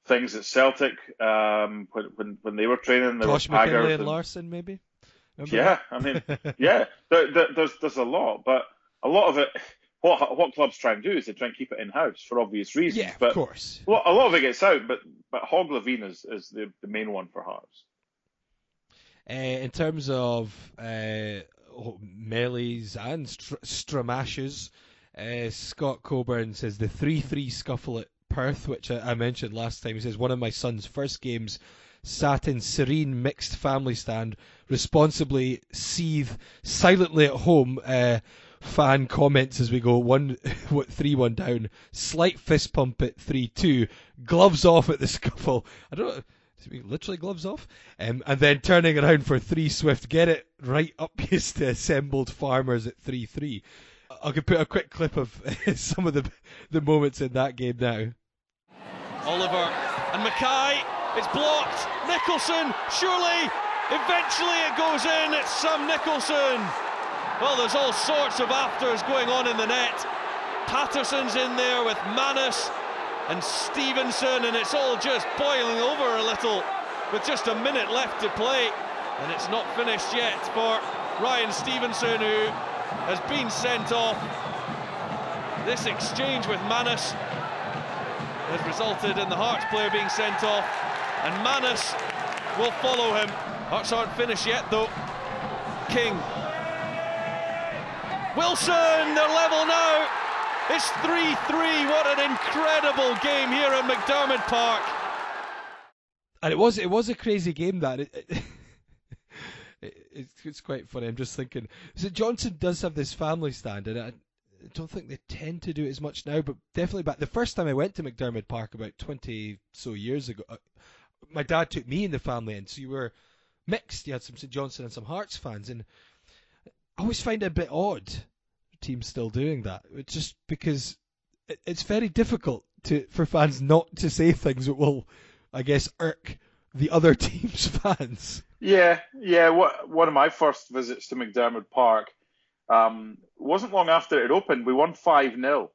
things at Celtic when they were training. There was Haggard and Larson, maybe. Remember that? I mean, there's a lot, but a lot of it. What clubs try and do is they try and keep it in house for obvious reasons. Yeah, but of course. A lot of it gets out, but Hogg Levine is the main one for Hearts. In terms of melees and stramashes, Scott Coburn says the 3-3 scuffle at Perth, which I mentioned last time. He says, one of my son's first games, sat in serene mixed family stand, responsibly seethe silently at home. Fan comments as we go, 3-1 down, slight fist pump at 3-2, gloves off at the scuffle. I don't know. Literally gloves off, and then turning around for three swift, get it right up used to assembled farmers at 3-3. I could put a quick clip of some of the moments in that game now. Oliver and Mackay, it's blocked. Nicholson, surely, eventually it goes in. It's Sam Nicholson. Well, there's all sorts of afters going on in the net. Patterson's in there with Manus and Stevenson, and it's all just boiling over a little with just a minute left to play, and it's not finished yet for Ryan Stevenson, who has been sent off. This exchange with Manus has resulted in the Hearts player being sent off, and Manus will follow him. Hearts aren't finished yet though. King, Wilson, they're level now. It's 3-3, what an incredible game here in McDermott Park. And it was a crazy game, that. It's quite funny, I'm just thinking. So Johnson does have this family stand, and I don't think they tend to do it as much now, but definitely back. The first time I went to McDermott Park about 20 so years ago, my dad took me and the family in, so you were mixed. You had some St Johnson and some Hearts fans, and I always find it a bit odd. Team still doing that, it's just because it's very difficult for fans not to say things that will, I guess, irk the other team's fans. Yeah. One of my first visits to McDermott Park wasn't long after it opened. We won 5-0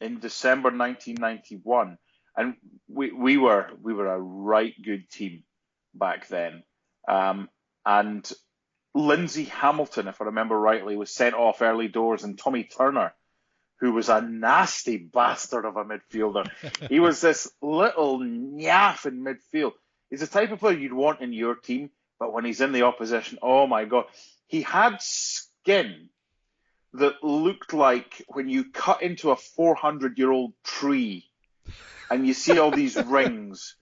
in December 1991, and we were a right good team back then. And Lindsay Hamilton, if I remember rightly, was sent off early doors, and Tommy Turner, who was a nasty bastard of a midfielder. He was this little naff in midfield. He's the type of player you'd want in your team, but when he's in the opposition, oh my God. He had skin that looked like when you cut into a 400-year-old tree and you see all these rings.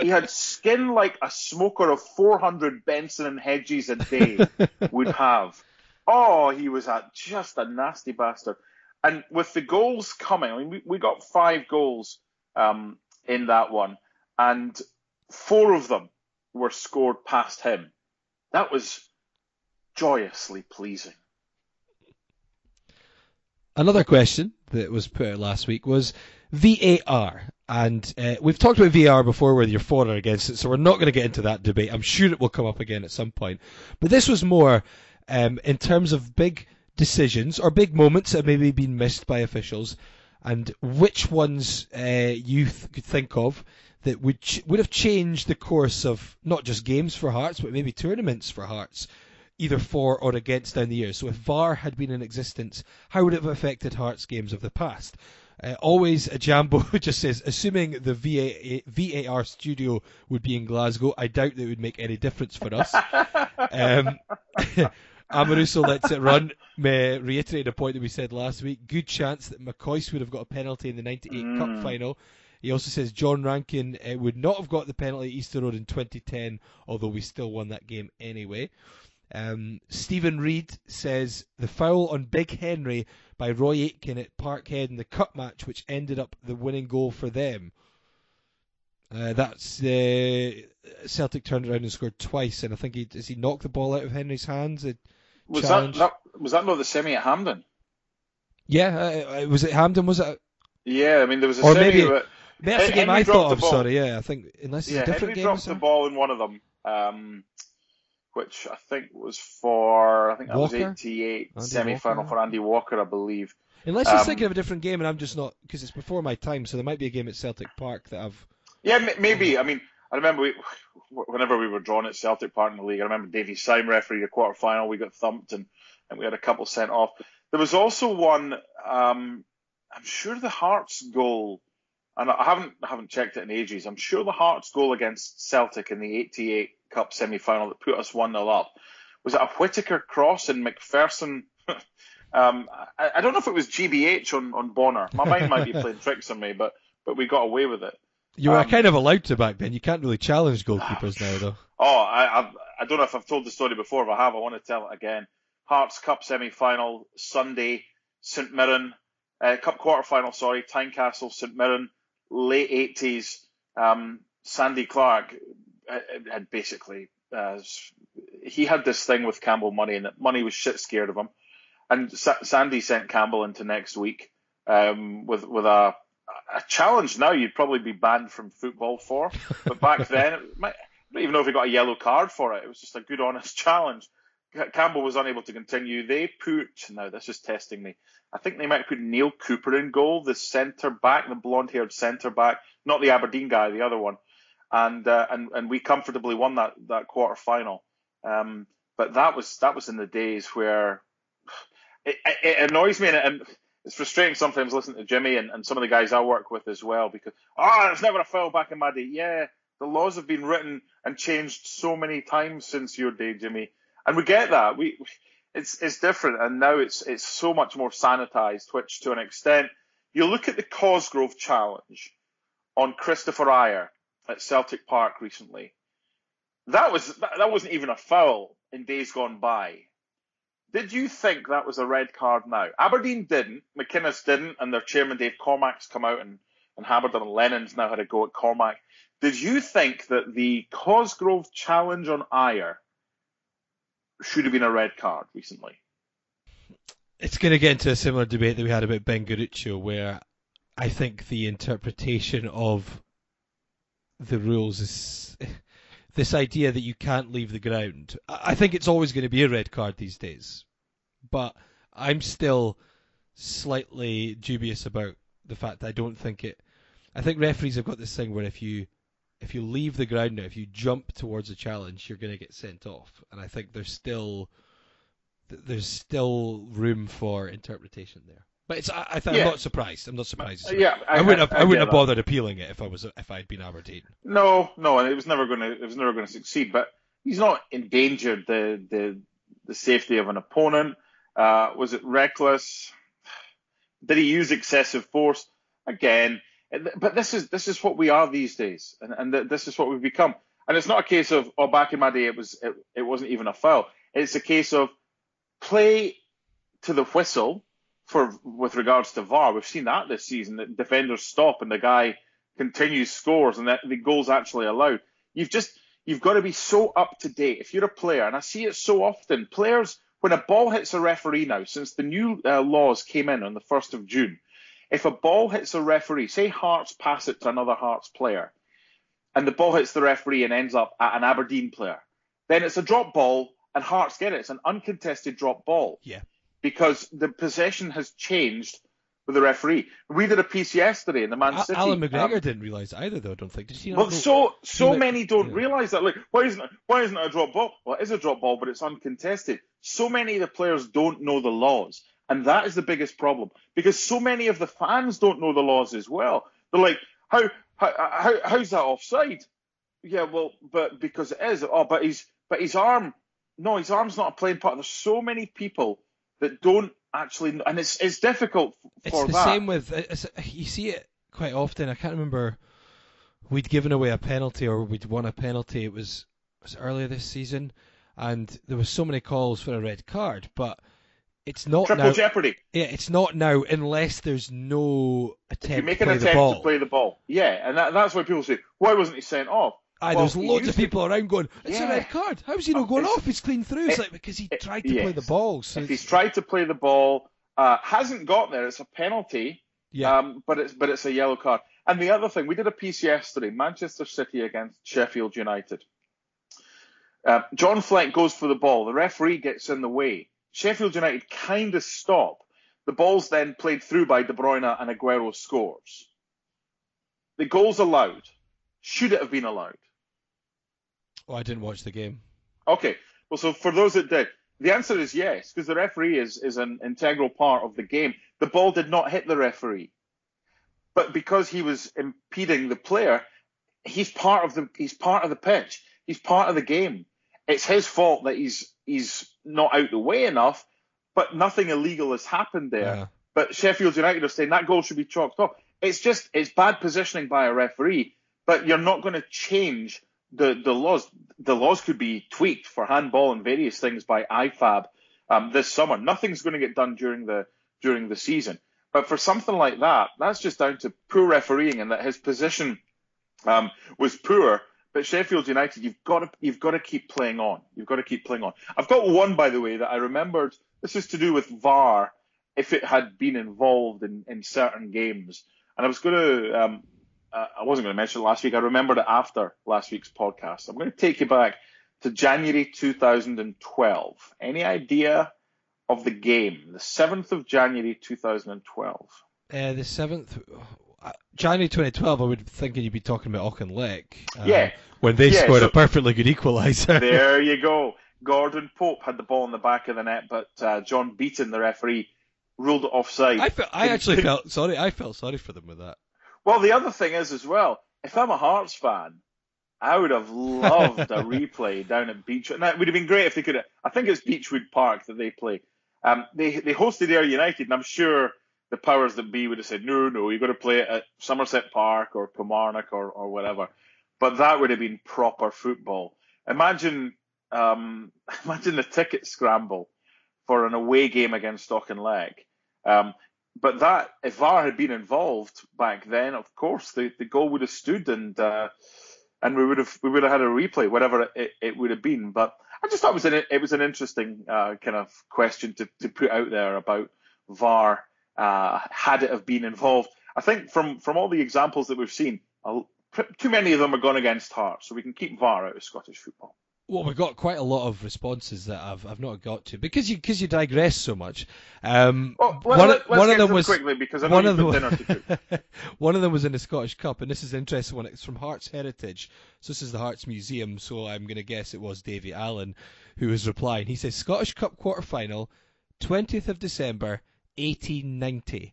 He had skin like a smoker of 400 Benson and Hedges a day would have. Oh, he was just a nasty bastard. And with the goals coming, I mean, we got 5 goals in that one, and 4 of them were scored past him. That was joyously pleasing. Another question that was put out last week was VAR. And we've talked about VAR before, whether you're for or against it, so we're not going to get into that debate. I'm sure it will come up again at some point. But this was more in terms of big decisions or big moments that maybe been missed by officials, and which ones you could think of that would have changed the course of not just games for Hearts, but maybe tournaments for Hearts, either for or against down the years. So if VAR had been in existence, how would it have affected Hearts games of the past? Always a Jambo just says, assuming the VAR studio would be in Glasgow, I doubt that it would make any difference for us. Amoruso lets it run. May reiterate a point that we said last week. Good chance that McCoyce would have got a penalty in the 98 Cup final. He also says John Rankin would not have got the penalty at Easter Road in 2010, although we still won that game anyway. Stephen Reid says the foul on Big Henry by Roy Aitken at Parkhead in the cup match, which ended up the winning goal for them. That's the Celtic turned around and scored twice, and I think he knocked the ball out of Henry's hands. Was that not the semi at Hampden? Yeah, was it Hampden? Was it? Yeah, I mean there was a or semi. That's the game I thought of. Sorry, yeah, I think unless it's a different Henry game. Henry dropped the ball in one of them. Which I think was for, I think that Walker? Was 88 Andy semi-final Walker. For Andy Walker, I believe. Unless you're thinking of a different game, and I'm just not, because it's before my time, so there might be a game at Celtic Park that I've... Yeah, maybe. I mean, I remember whenever we were drawn at Celtic Park in the league, I remember Davy Syme refereed a quarter-final, we got thumped, and we had a couple sent off. There was also one, I'm sure the Hearts goal, and I haven't checked it in ages, I'm sure the Hearts goal against Celtic in the 88 Cup semi-final that put us 1-0 up. Was it a Whittaker cross and McPherson I don't know if it was GBH on Bonner. My mind might be playing tricks on me, but we got away with it. You were kind of allowed to back then. You can't really challenge goalkeepers now, though. Oh, I don't know if I've told the story before. If I have, I want to tell it again. Hearts Cup semi-final, Sunday, St Mirren. Cup quarter-final, sorry, Tynecastle, St Mirren, late 80s. Sandy Clark had basically... he had this thing with Campbell Money, and Money was shit scared of him. And Sandy sent Campbell into next week with a challenge now you'd probably be banned from football for. But back then, I don't even know if he got a yellow card for it. It was just a good, honest challenge. Campbell was unable to continue. They put, now this is testing me, I think they might put Neil Cooper in goal, the centre-back, the blonde-haired centre-back, not the Aberdeen guy, the other one. And we comfortably won that quarter-final. But that was in the days where... It annoys me, and it's frustrating sometimes listening to Jimmy and some of the guys I work with as well, because, there's never a foul back in my day. Yeah, the laws have been written and changed so many times since your day, Jimmy. And we get that. It's different, and now it's so much more sanitised, which to an extent, you look at the Cosgrove challenge on Christopher Eyre at Celtic Park recently. That wasn't even a foul in days gone by. Did you think that was a red card now? Aberdeen didn't, McInnes didn't, and their chairman Dave Cormack's come out, and Haberden and Lennon's now had a go at Cormack. Did you think that the Cosgrove challenge on Ayre should have been a red card recently? It's going to get into a similar debate that we had about Ben Guruccio, where I think the interpretation of the rules is... this idea that you can't leave the ground. I think it's always going to be a red card these days, but I'm still slightly dubious about the fact that I don't think it... I think referees have got this thing where if you leave the ground now, if you jump towards a challenge, you're going to get sent off. And I think there's still room for interpretation there. But I'm not surprised. I'm not surprised. I wouldn't have bothered appealing it if I'd been Aberdeen. No, and it was never going to succeed. But he's not endangered the safety of an opponent. Was it reckless? Did he use excessive force? Again, but this is what we are these days, and this is what we've become. And it's not a case of back in my day it wasn't even a foul. It's a case of play to the whistle. With regards to VAR, we've seen that this season, that defenders stop and the guy continues, scores, and the goal's actually allowed. You've got to be so up to date. If you're a player, and I see it so often, players, when a ball hits a referee now, since the new laws came in on the 1st of June, if a ball hits a referee, say Hearts pass it to another Hearts player, and the ball hits the referee and ends up at an Aberdeen player, then it's a drop ball and Hearts get it. It's an uncontested drop ball. Yeah. Because the possession has changed with the referee. We did a piece yesterday in the Man City. Alan McGregor didn't realise either, though. I don't think. Did she? Well, so many don't realise that. Like, why isn't it a drop ball? Well, it is a drop ball, but it's uncontested. So many of the players don't know the laws, and that is the biggest problem. Because so many of the fans don't know the laws as well. They're like, how's that offside? Yeah, well, but because it is. Oh, but his arm. No, his arm's not a playing part. There's so many people that don't actually, and it's difficult for that. It's the same you see it quite often. I can't remember, we'd given away a penalty or we'd won a penalty. It was earlier this season, and there was so many calls for a red card, but it's not now. Triple jeopardy. Yeah, it's not now unless there's no attempt to play the ball. You make an attempt to play the ball. Yeah, and that's why people say, why wasn't he sent off? There's loads of people around going, it's a red card. How's he not going off? He's clean through. It's like because he tried to play the ball. So if he's tried to play the ball, hasn't got there, it's a penalty, but it's a yellow card. And the other thing, we did a piece yesterday, Manchester City against Sheffield United. John Fleck goes for the ball. The referee gets in the way. Sheffield United kind of stop. The ball's then played through by De Bruyne, and Aguero scores. The goal's allowed. Should it have been allowed? Oh, I didn't watch the game. Okay. Well, so for those that did, the answer is yes, because the referee is an integral part of the game. The ball did not hit the referee. But because he was impeding the player, he's part of the pitch. He's part of the game. It's his fault that he's not out the way enough, but nothing illegal has happened there. Yeah. But Sheffield United are saying that goal should be chalked off. It's just, it's bad positioning by a referee, but you're not going to change the laws. The laws could be tweaked for handball and various things by IFAB this summer. Nothing's going to get done during the season. But for something like that, that's just down to poor refereeing and that his position was poor. But Sheffield United, you've got to keep playing on. You've got to keep playing on. I've got one, by the way, that I remembered. This is to do with VAR, if it had been involved in certain games. And I was going to, I wasn't going to mention it last week. I remembered it after last week's podcast. I'm going to take you back to January 2012. Any idea of the game? The 7th of January 2012. The 7th... January 2012, I would think you'd be talking about Auchinleck. When they scored a perfectly good equaliser. There you go. Gordon Pope had the ball in the back of the net, but John Beaton, the referee, ruled it offside. I felt sorry for them with that. Well, the other thing is as well, if I'm a Hearts fan, I would have loved a replay down at Beechwood. And that would have been great if they could have. I think it's Beechwood Park that they play. They hosted Ayr United, and I'm sure the powers that be would have said, no, you've got to play it at Somerset Park or Kilmarnock or whatever. But that would have been proper football. Imagine the ticket scramble for an away game against Auchinleck. But that, if VAR had been involved back then, of course, the goal would have stood and we would have had a replay, whatever it would have been. But I just thought it was an interesting kind of question to put out there about VAR. Had it have been involved, I think from all the examples that we've seen, too many of them are gone against Hearts, so we can keep VAR out of Scottish football. Well, we've got quite a lot of responses that I've not got to because you digress so much. One of them was in the Scottish Cup, and this is an interesting one. It's from Hearts Heritage, so this is the Hearts Museum. So I'm going to guess it was Davy Allen who was replying. He says Scottish Cup quarter final, 20th of December. 1890.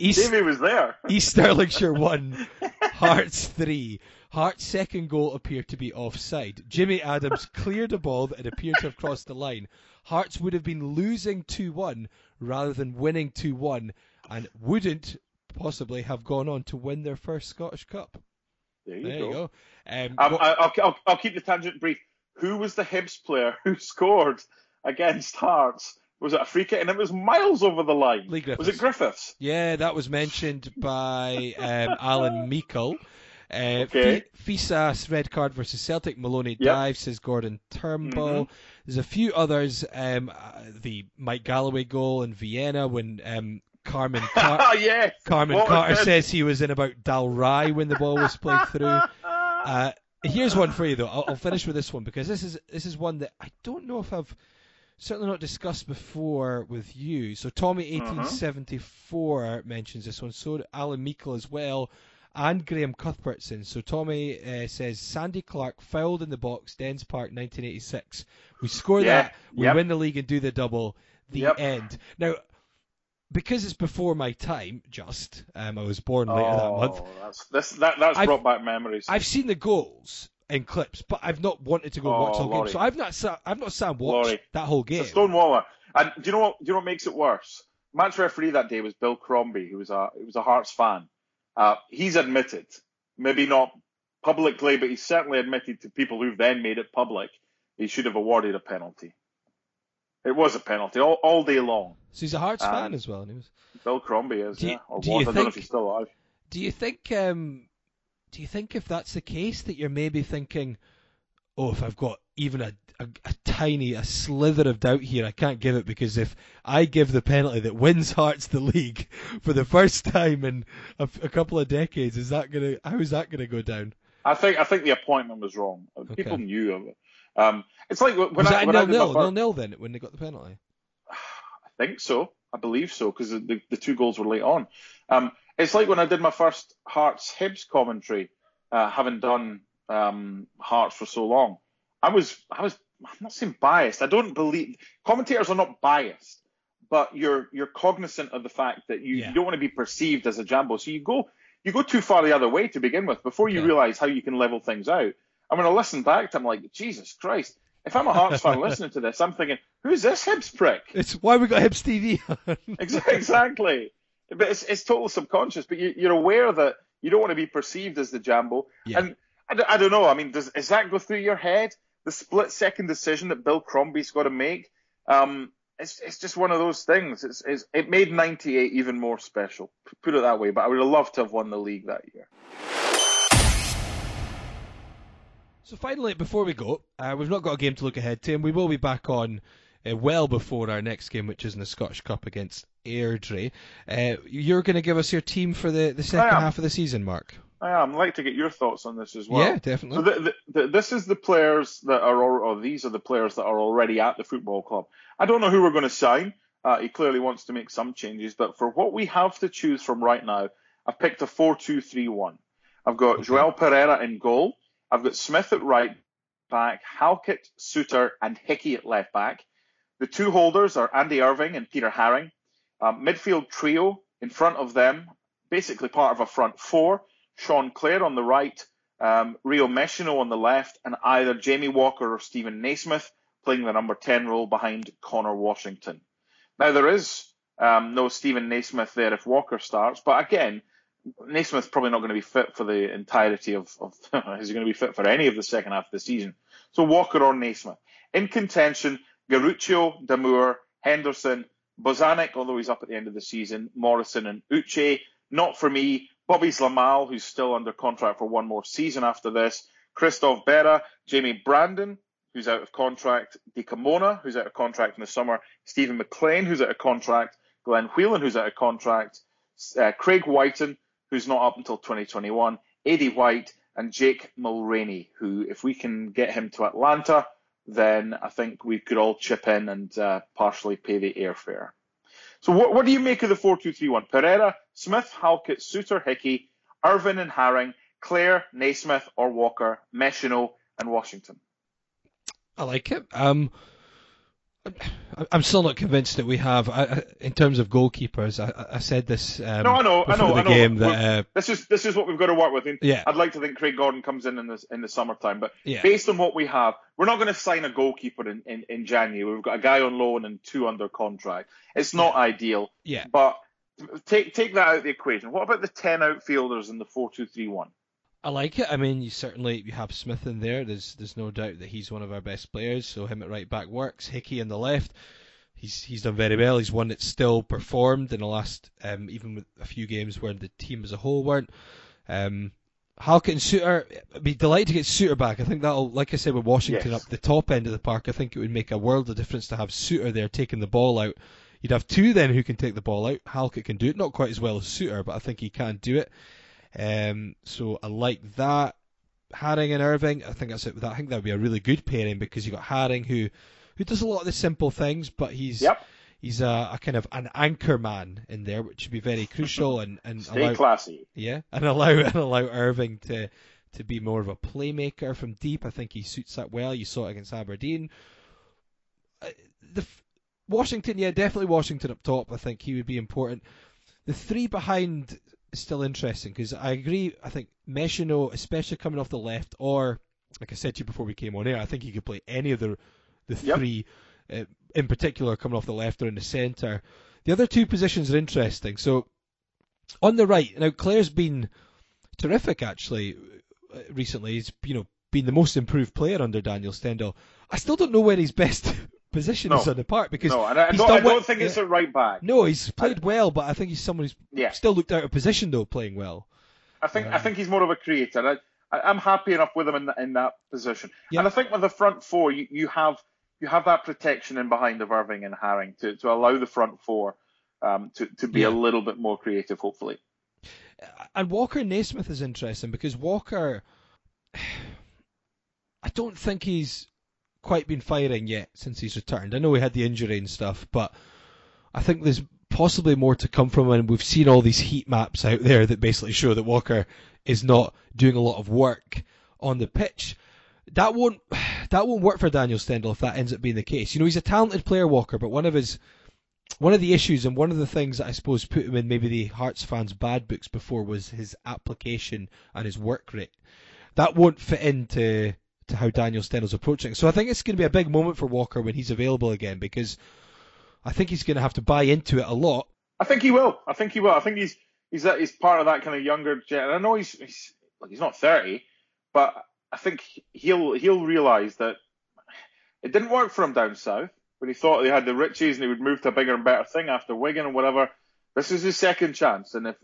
Davey was there. East Stirlingshire 1, Hearts 3. Hearts' second goal appeared to be offside. Jimmy Adams cleared a ball that appeared to have crossed the line. Hearts would have been losing 2-1 rather than winning 2-1 and wouldn't possibly have gone on to win their first Scottish Cup. There you go. I'll keep the tangent brief. Who was the Hibs player who scored against Hearts? Was it a free kick? And it was miles over the line. Was it Griffiths? Yeah, that was mentioned by Alan Meikle. Fisas, red card versus Celtic. Maloney dives, says Gordon Turnbull. Mm-hmm. There's a few others. The Mike Galloway goal in Vienna when Carmen Carter says he was in about Dalry when the ball was played through. Here's one for you, though. I'll finish with this one because this is one that I don't know if I've... certainly not discussed before with you. So Tommy 1874 mentions this one. So Alan Meikle as well, and Graham Cuthbertson. So Tommy says Sandy Clark fouled in the box, Dens Park, 1986. We score that, we win the league and do the double. The end. Now, because it's before my time, I was born later that month. That's brought back memories. I've seen the goals in clips, but I've not wanted to go watch the whole game, so I've not sat and watched that whole game. It's a stonewaller. And do you know what makes it worse? Match referee that day was Bill Crombie, who was a Hearts fan. He's admitted, maybe not publicly, but he certainly admitted to people who've then made it public, he should have awarded a penalty. It was a penalty all day long. So he's a Hearts fan as well, and he was. Bill Crombie is. I don't know if he's still alive. Do you think if that's the case that you're maybe thinking, if I've got even a tiny slither of doubt here, I can't give it because if I give the penalty that wins Hearts the league for the first time in a couple of decades, how is that gonna go down? I think the appointment was wrong. Okay. People knew of it. It's like when was I was 0-0 then when they got the penalty. I think so. I believe so because the two goals were late on. It's like when I did my first Hearts Hibs commentary, having done Hearts for so long. I'm not saying biased. I don't believe commentators are not biased, but you're cognizant of the fact that you don't want to be perceived as a jambo. So you go too far the other way to begin with before you realise how you can level things out. And when I listened back to it, I'm like, Jesus Christ, If I'm a Hearts fan listening to this, I'm thinking, who's this Hibs prick? It's why we got Hibs TV on. Exactly. But it's total subconscious. But you're aware that you don't want to be perceived as the jambo. Yeah. And I don't know. I mean, does that go through your head? The split-second decision that Bill Crombie's got to make? It's just one of those things. It made '98 even more special, put it that way. But I would have loved to have won the league that year. So finally, before we go, we've not got a game to look ahead to, and we will be back on well before our next game, which is in the Scottish Cup against Airdrie. You're going to give us your team for the second half of the season, Mark. I am. I'd like to get your thoughts on this as well. Yeah, definitely. So this is the players that are, or these are the players that are already at the football club. I don't know who we're going to sign. He clearly wants to make some changes, but for what we have to choose from right now, I've picked a 4-2-3-1. I've got Joel Pereira in goal. I've got Smith at right back, Halkett, Suter, and Hickey at left back. The two holders are Andy Irving and Peter Haring. Midfield trio in front of them, basically part of a front four. Sean Clare on the right, Rio Meshino on the left, and either Jamie Walker or Stephen Naismith playing the number 10 role behind Connor Washington. Now, there is no Stephen Naismith there if Walker starts, but again, Naismith's probably not going to be fit for the entirety of he's going to be fit for any of the second half of the season. So Walker or Naismith. In contention, Garuccio, Damour, Henderson, Bozanic, although he's up at the end of the season, Morrison and Uche. Not for me, Bobby's Lamal, who's still under contract for one more season after this, Christoph Berra, Jamie Brandon, who's out of contract, DiCamona, who's out of contract in the summer, Stephen McLean, who's out of contract, Glenn Whelan, who's out of contract, Craig Whiten, who's not up until 2021, Eddie White, and Jake Mulroney, who, if we can get him to Atlanta, then I think we could all chip in and partially pay the airfare. So what do you make of the 4-2-3-1? Pereira, Smith, Halkett, Suter, Hickey, Irvin and Haring, Clare, Naismith or Walker, Meshino and Washington. I like it. I'm still not convinced that we have, in terms of goalkeepers, I said this before the game. That, this is what we've got to work with. Yeah. I'd like to think Craig Gordon comes in the summertime, but based on what we have, we're not going to sign a goalkeeper in January. We've got a guy on loan and two under contract. It's not ideal, but take that out of the equation. What about the 10 outfielders in the 4-2-3-1? I like it. I mean, you have Smith in there. There's no doubt that he's one of our best players, so him at right back works. Hickey on the left, he's done very well. He's one that's still performed in the last, even with a few games where the team as a whole weren't. Halkett and Suter, I'd be delighted to get Suter back. I think that'll, like I said, with Washington up the top end of the park, I think it would make a world of difference to have Suter there taking the ball out. You'd have two then who can take the ball out. Halkett can do it, not quite as well as Suter, but I think he can do it. So I like that. Haring and Irving, I think that's it. I think that would be a really good pairing because you've got Haring who does a lot of the simple things, but he's a kind of an anchor man in there, which would be very crucial and stay classy. Yeah, and allow Irving to be more of a playmaker from deep. I think he suits that well. You saw it against Aberdeen. Washington, definitely Washington up top. I think he would be important. The three behind. Still interesting because I agree. I think Meshino, especially coming off the left, or like I said to you before we came on air, I think he could play any of the three, in particular coming off the left or in the centre. The other two positions are interesting. So on the right now, Claire's been terrific actually recently. He's been the most improved player under Daniel Stendel. I still don't know where he's best. Positions on the park because I don't think it's a right back. No, he's played well, but I think he's someone who's still looked out of position though playing well. I think he's more of a creator. I'm happy enough with him in that position. Yeah. And I think with the front four, you have that protection in behind of Irving and Haring to allow the front four to be a little bit more creative, hopefully. And Walker Naismith is interesting because Walker, I don't think he's quite been firing yet since he's returned. I know he had the injury and stuff, but I think there's possibly more to come from him, and we've seen all these heat maps out there that basically show that Walker is not doing a lot of work on the pitch. That won't work for Daniel Stendel if that ends up being the case. He's a talented player, Walker, but one of the issues and one of the things that I suppose put him in maybe the Hearts fans' bad books before was his application and his work rate. That won't fit into to how Daniel Stendel's approaching. So I think it's going to be a big moment for Walker when he's available again, because I think he's going to have to buy into it a lot. I think he will. I think he's part of that kind of younger gen. I know he's not 30, but I think he'll realise that it didn't work for him down south when he thought they had the riches and he would move to a bigger and better thing after Wigan and whatever. This is his second chance, and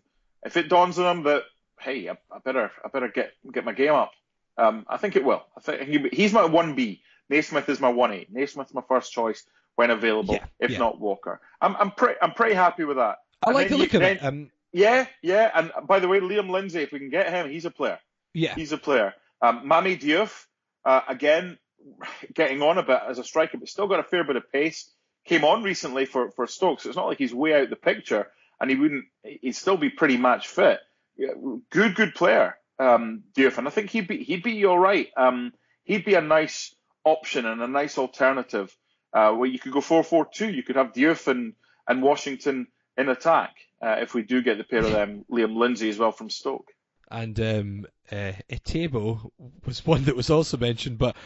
if it dawns on him that hey, I better get my game up, I think it will. I think he's my 1B. Naismith is my 1A. Naismith's my first choice when available, not Walker. I'm pretty happy with that. I like the look of it. Yeah. And by the way, Liam Lindsay, if we can get him, he's a player. Yeah, he's a player. Mami Diouf, again, getting on a bit as a striker, but still got a fair bit of pace. Came on recently for Stoke, so it's not like he's way out the picture, and he'd still be pretty match fit. Good player, Diouf, and I think he'd be all right. He'd be a nice option and a nice alternative where you could go 4-4-2. You could have Diouf and Washington in attack if we do get the pair of them. Liam Lindsay as well from Stoke. And Etebo was one that was also mentioned, but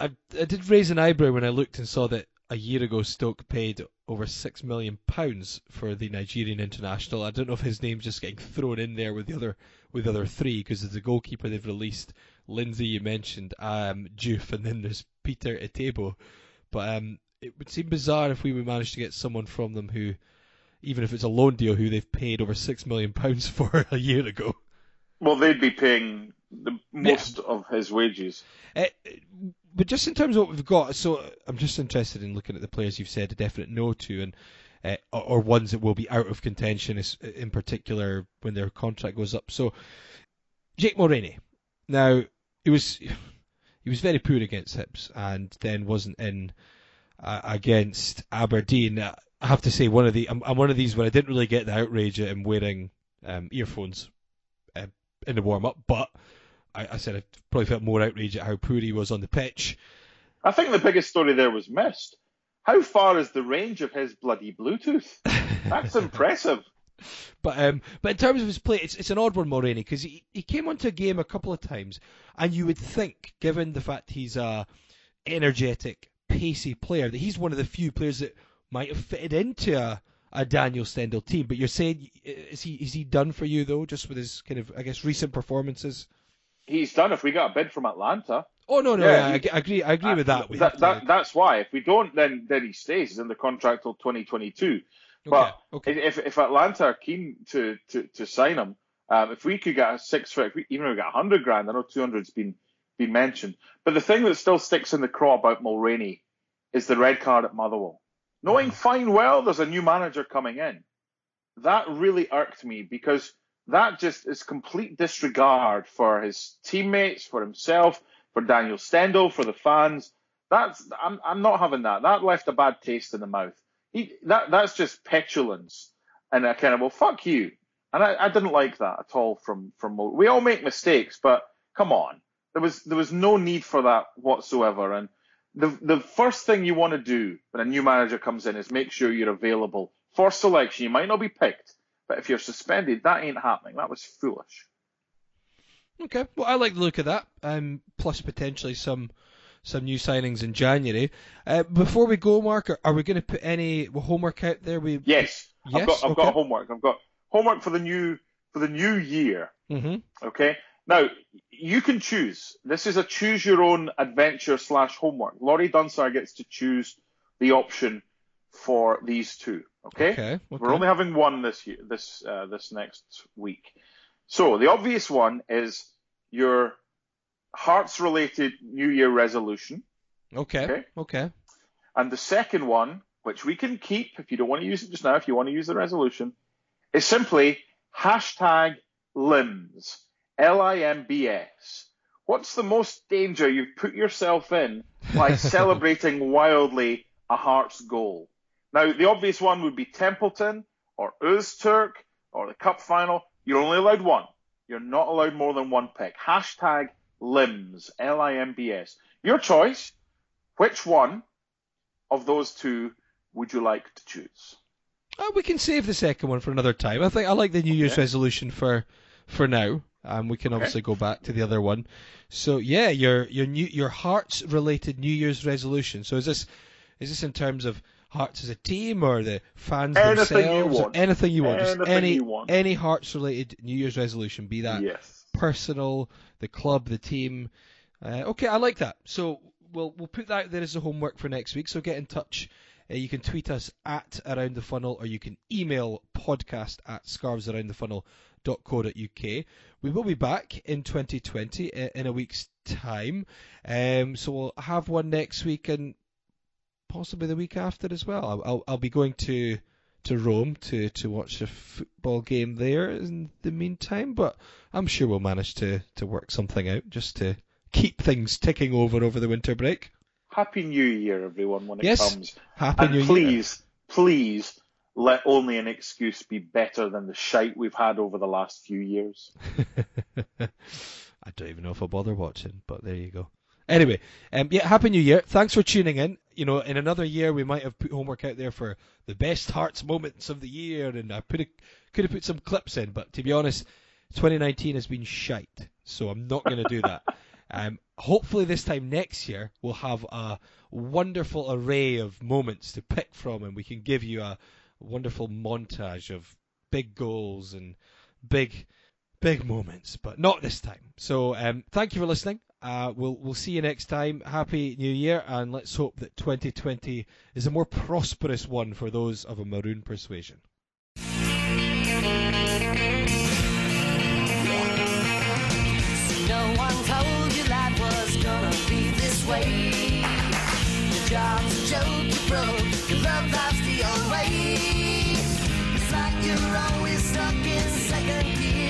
I did raise an eyebrow when I looked and saw that a year ago Stoke paid over £6 million for the Nigerian international. I don't know if his name's just getting thrown in there with the other three, because there's the goalkeeper they've released, Lindsay you mentioned, Diouf, and then there's Peter Etebo. But it would seem bizarre if we would manage to get someone from them who, even if it's a loan deal, who they've paid over £6 million for a year ago. Well, they'd be paying the most of his wages. But just in terms of what we've got, so I'm just interested in looking at the players you've said a definite no to, and or ones that will be out of contention, in particular when their contract goes up. So, Jake Mulroney. Now, he was very poor against Hibs, and then wasn't in against Aberdeen. I have to say, I'm one of these where I didn't really get the outrage at him wearing earphones in the warm-up, but I said I probably felt more outrage at how poor he was on the pitch. I think the biggest story there was missed. How far is the range of his bloody Bluetooth? That's impressive. But in terms of his play, it's an odd one, Mulroney, because he came onto a game a couple of times, and you would think, given the fact he's a energetic, pacey player, that he's one of the few players that might have fitted into a Daniel Stendel team. But you're saying, is he done for you, though, just with his kind of, I guess, recent performances? He's done if we got a bid from Atlanta. Oh, no, yeah, I agree with that. That's why. If we don't, then he stays. He's in the contract till 2022. But if Atlanta are keen to sign him, if we could get a 6 foot, even if we got 100 grand, I know 200's been mentioned. But the thing that still sticks in the craw about Mulroney is the red card at Motherwell. Knowing fine well there's a new manager coming in. That really irked me, because that just is complete disregard for his teammates, for himself, for Daniel Stendel, for the fans. I'm not having that. That left a bad taste in the mouth. That's just petulance and a kind of, well, fuck you. And I didn't like that at all from Mulroney. We all make mistakes, but come on. There was no need for that whatsoever. And the first thing you want to do when a new manager comes in is make sure you're available for selection. You might not be picked, but if you're suspended, that ain't happening. That was foolish. Okay, well, I like the look of that. Plus potentially some new signings in January. Before we go, Mark, are we going to put any homework out there? Yes. I've got homework. I've got homework for the new year. Mm-hmm. Okay. Now you can choose. This is a choose your own adventure / homework. Laurie Dunsire gets to choose the option for these two. Okay? We're only having one this year, this next week. So the obvious one is your Hearts-related New Year resolution. Okay. And the second one, which we can keep if you don't want to use it just now, if you want to use the resolution, is simply #limbs. LIMBS. What's the most danger you've put yourself in by celebrating wildly a Hearts goal? Now, the obvious one would be Templeton or Öztürk or the Cup final. You're only allowed one. You're not allowed more than one pick. #limbs. LIMBS. Your choice. Which one of those two would you like to choose? We can save the second one for another time. I like the New Year's resolution for now. We can obviously go back to the other one. So yeah, your Hearts related New Year's resolution. So is this in terms of Hearts as a team or the fans themselves? Or anything you want. Any Hearts related New Year's resolution, be that personal, the club, the team. Okay, I like that. So we'll put that out there as the homework for next week. So get in touch. You can tweet us at Around the Funnel, or you can email podcast@scarvesaroundthefunnel.co.uk. We will be back in 2020 in a week's time. So we'll have one next week and possibly the week after as well. I'll be going to Rome to watch a football game there in the meantime, but I'm sure we'll manage to work something out just to keep things ticking over the winter break. Happy New Year, everyone, when it comes. Happy New Year. And please, let only an excuse be better than the shite we've had over the last few years. I don't even know if I'll bother watching, but there you go. Anyway, Happy New Year. Thanks for tuning in. You know, in another year, we might have put homework out there for the best Hearts moments of the year, and I could have put some clips in, but to be honest, 2019 has been shite, so I'm not going to do that. Hopefully this time next year we'll have a wonderful array of moments to pick from, and we can give you a wonderful montage of big goals and big moments, but not this time. So thank you for listening. We'll see you next time. Happy New Year, and let's hope that 2020 is a more prosperous one for those of a maroon persuasion. No one told you life was gonna be this way. Your job's a joke, you're broke, your love life's the old way. It's like you're always stuck in second gear.